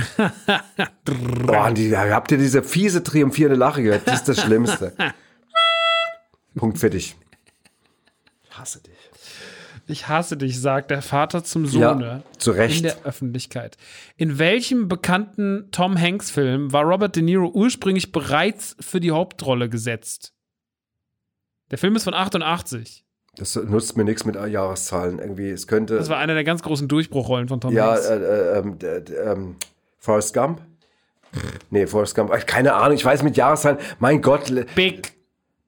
Boah, die, habt ihr diese fiese, triumphierende Lache gehört? Das ist das Schlimmste. Punkt für dich. Ich hasse dich. Ich hasse dich, sagt der Vater zum Sohn. Ja, zu Recht. In der Öffentlichkeit. In welchem bekannten Tom Hanks-Film war Robert De Niro ursprünglich bereits für die Hauptrolle gesetzt? Der Film ist von achtundachtzig. Das nutzt mir nichts mit Jahreszahlen. Irgendwie, es könnte. Das war einer der ganz großen Durchbruchrollen von Tom ja, Hanks. Ja, äh, äh, äh, äh, Forrest Gump? Nee, Forrest Gump. Keine Ahnung, ich weiß mit Jahreszahlen. Mein Gott. Big.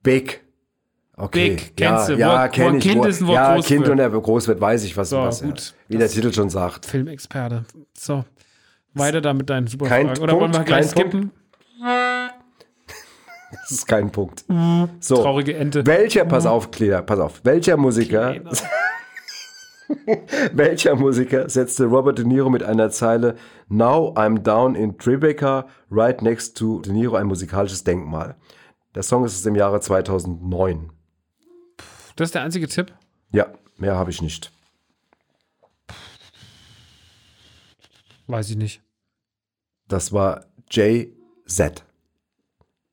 Big. Okay. Big, kennst ja, du. Ja, kenn ich. Kind wo, ist ein Wort ja, groß Kind wird. Und er groß wird, weiß ich, was so, was gut. Ja, wie das der Titel schon sagt. Filmexperte. So, weiter da mit deinen Superfragen. Oder Punkt, wollen wir gleich skippen? Punkt. Das ist kein Punkt. So. Traurige Ente. Welcher, pass auf, Kleder, pass auf, welcher Musiker, welcher Musiker setzte Robert De Niro mit einer Zeile "Now I'm down in Tribeca, right next to De Niro" ein musikalisches Denkmal? Der Song ist aus dem Jahre zweitausendneun. Das ist der einzige Tipp? Ja, mehr habe ich nicht. Weiß ich nicht. Das war Jay-Z.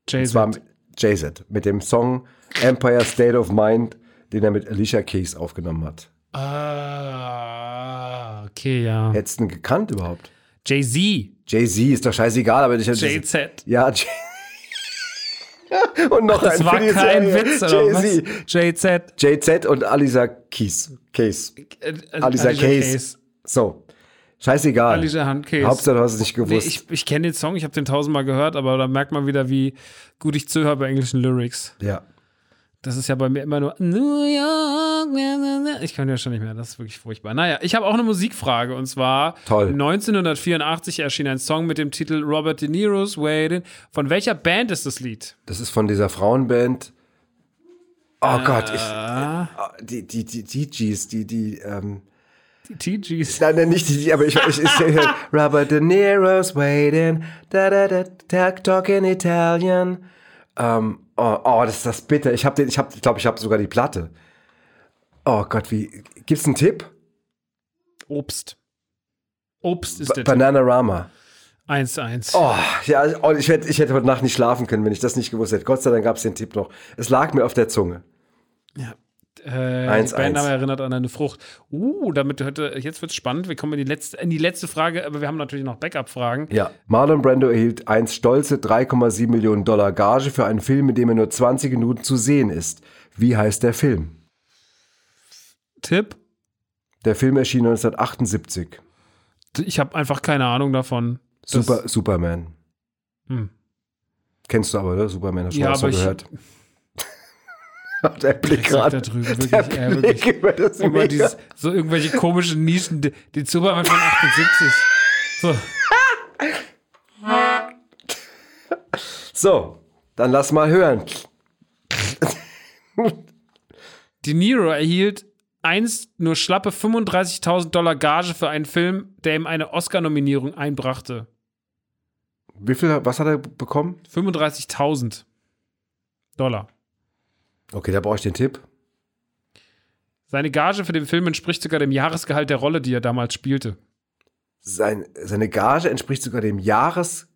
Jay-Z. War Jay-Z mit dem Song Empire State of Mind, den er mit Alicia Keys aufgenommen hat. Ah, okay, ja. Hättest du ihn gekannt überhaupt? Jay-Z. Jay-Z ist doch scheißegal, aber ich hätte. Jay-Z. Ja, Jay- Und noch Ach, das ein war kein Witz, oder Jay-Z. Was? Jay-Z. Jay-Z und Alicia Keys. Keys. Alicia, Alicia Keys. Keys. So. Scheißegal. Hauptsache, du hast es nicht gewusst. Nee, ich ich kenne den Song, ich habe den tausendmal gehört, aber da merkt man wieder, wie gut ich zuhöre bei englischen Lyrics. Ja. Das ist ja bei mir immer nur New York. Ich kann ja schon nicht mehr, das ist wirklich furchtbar. Naja, ich habe auch eine Musikfrage, und zwar Toll. neunzehnhundertvierundachtzig erschien ein Song mit dem Titel Robert De Niro's Waiting. Von welcher Band ist das Lied? Das ist von dieser Frauenband. Oh äh. Gott, ich, die die die die Gees, die die ähm Die T Gs. Nein, nein, nicht die, aber ich, ich, ich, ich Robert De Niro's waiting, da da da, talk in Italian. Um, oh, oh, das ist das bitter. Ich habe den, ich habe, ich glaube, ich habe sogar die Platte. Oh Gott, wie gibt's einen Tipp? Obst. Obst ist ba- der Bananarama. eins eins. Oh, ja, ich hätte, ich hätte heute Nacht nicht schlafen können, wenn ich das nicht gewusst hätte. Gott sei Dank gab's den Tipp noch. Es lag mir auf der Zunge. Ja. Äh, der Bandname erinnert an eine Frucht. Uh, damit heute, jetzt wird es spannend. Wir kommen in die, letzte, in die letzte Frage, aber wir haben natürlich noch Backup-Fragen. Ja, Marlon Brando erhielt einst stolze drei Komma sieben Millionen Dollar Gage für einen Film, in dem er nur zwanzig Minuten zu sehen ist. Wie heißt der Film? Tipp? Der Film erschien neunzehnhundertachtundsiebzig. Ich habe einfach keine Ahnung davon. Super, Superman. Hm. Kennst du aber, oder? Superman, hast du schon gehört. Ich, Der Blick gerade. So irgendwelche komischen Nischen. Die, die Superman von achtundsiebzig. So. So, dann lass mal hören. De Niro erhielt einst nur schlappe fünfunddreißigtausend Dollar Gage für einen Film, der ihm eine Oscar-Nominierung einbrachte. Wie viel, was hat er bekommen? fünfunddreißigtausend Dollar. Okay, da brauche ich den Tipp. Seine Gage für den Film entspricht sogar dem Jahresgehalt der Rolle, die er damals spielte. Sein, seine Gage entspricht sogar dem Jahres...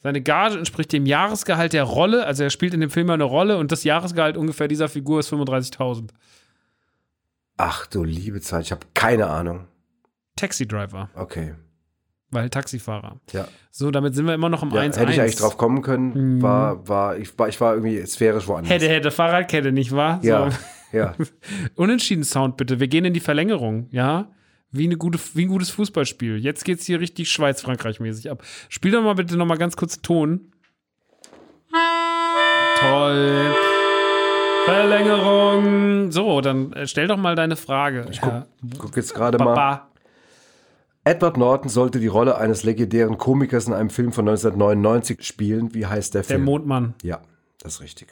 Seine Gage entspricht dem Jahresgehalt der Rolle. Also er spielt in dem Film eine Rolle und das Jahresgehalt ungefähr dieser Figur ist fünfunddreißigtausend. Ach du liebe Zeit, ich habe keine Ahnung. Taxi Driver. Okay. Weil Taxifahrer. Ja. So, damit sind wir immer noch im eins eins. Ja, hätte ich eigentlich drauf kommen können, war, war, ich, war, ich war irgendwie sphärisch woanders. Hätte, hätte, Fahrradkette, nicht wahr? Ja, so. Ja. Unentschieden Sound bitte, wir gehen in die Verlängerung, ja? Wie, eine gute, wie ein gutes Fußballspiel. Jetzt geht's hier richtig Schweiz-Frankreich-mäßig ab. Spiel doch mal bitte nochmal ganz kurz Ton. Toll. Verlängerung. So, dann stell doch mal deine Frage. Ich guck, ja. guck jetzt gerade mal. Edward Norton sollte die Rolle eines legendären Komikers in einem Film von neunzehnhundertneunundneunzig spielen. Wie heißt der Film? Der Mondmann. Ja, das ist richtig.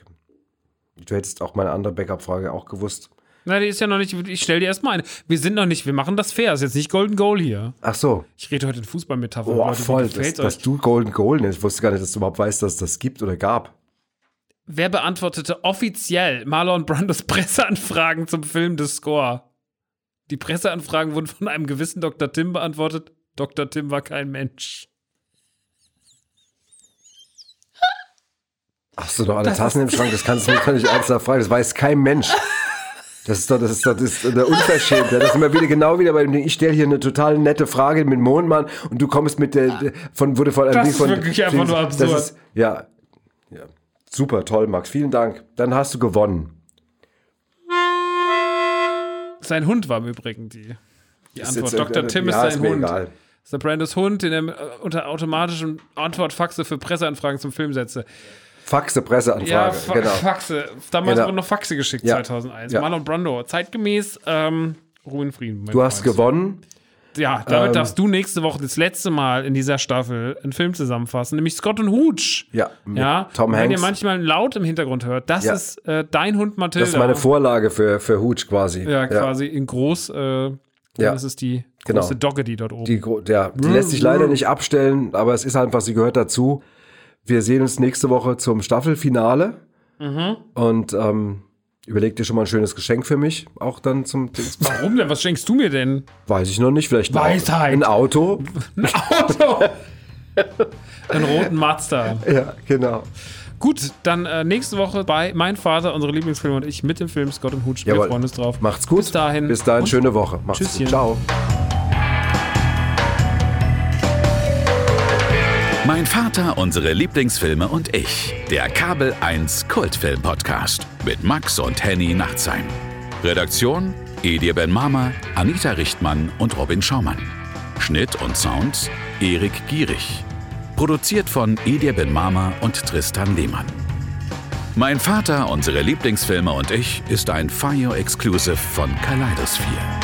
Du hättest auch meine andere Backup-Frage auch gewusst. Nein, die ist ja noch nicht, ich stell dir erstmal eine. Wir sind noch nicht, wir machen das fair, ist jetzt nicht Golden Goal hier. Ach so. Ich rede heute in Fußballmetaphern. Oh, Leute, voll, das, dass du Golden Goal nennst. Ich wusste gar nicht, dass du überhaupt weißt, dass es das gibt oder gab. Wer beantwortete offiziell Marlon Brandos Presseanfragen zum Film The Score? Die Presseanfragen wurden von einem gewissen Doktor Tim beantwortet. Doktor Tim war kein Mensch. Hast du doch alle das Tassen im Schrank? Das kannst du nicht ernsthaft fragen. Das weiß kein Mensch. Das ist doch, das ist doch, das ist doch unverschämt. Das ist immer wieder genau wieder bei dem Ding. Ich stelle hier eine total nette Frage mit Mondmann und du kommst mit der von wurde von Das ist von, wirklich einfach nur absurd. Das ist, ja, ja, super toll, Max. Vielen Dank. Dann hast du gewonnen. Sein Hund war im Übrigen die, die Antwort. Doktor Tim ja, ist sein ist Hund. Egal. Das ist der Brandos Hund, den er unter automatischem Antwortfaxe für Presseanfragen zum Film setzte. Faxe, Presseanfrage. Ja, fa- genau. Faxe. Damals genau. wurden noch Faxe geschickt, ja. zweitausendeins. Ja. Marlon Brando, zeitgemäß, ähm, Ruhe in Frieden. Du hast Freund. gewonnen. Ja, damit ähm, darfst du nächste Woche das letzte Mal in dieser Staffel einen Film zusammenfassen, nämlich Scott und Hooch. Ja, ja. Tom Hanks. Wenn ihr manchmal laut im Hintergrund hört, das ja. ist äh, dein Hund Mathilda. Das ist meine Vorlage für, für Hooch quasi. Ja, quasi ja. in groß. Äh, ja. Das ist die große genau. Dogge, die dort oben. Die, gro- ja. die lässt sich leider nicht abstellen, aber es ist einfach, sie gehört dazu. Wir sehen uns nächste Woche zum Staffelfinale. Mhm. Und ähm, überleg dir schon mal ein schönes Geschenk für mich, auch dann zum... Warum denn? Was schenkst du mir denn? Weiß ich noch nicht, vielleicht Weisheit. Ein Auto. Ein Auto! Einen roten Mazda. Ja, genau. Gut, dann äh, nächste Woche bei Mein Vater, unsere Lieblingsfilme und ich mit dem Film Scott und Hooch. Wir Jawohl. freuen uns drauf. Macht's gut. Bis dahin. Bis dahin, schöne Woche. Macht's Tschüsschen. Gut. Ciao. Mein Vater, unsere Lieblingsfilme und ich. Der Kabel eins Kultfilm-Podcast mit Max und Henny Nachtsheim. Redaktion Edir Ben-Mama, Anita Richtmann und Robin Schaumann. Schnitt und Sounds Erik Gierig. Produziert von Edir Ben-Mama und Tristan Lehmann. Mein Vater, unsere Lieblingsfilme und ich ist ein F I O-Exclusive von Kaleidosphere.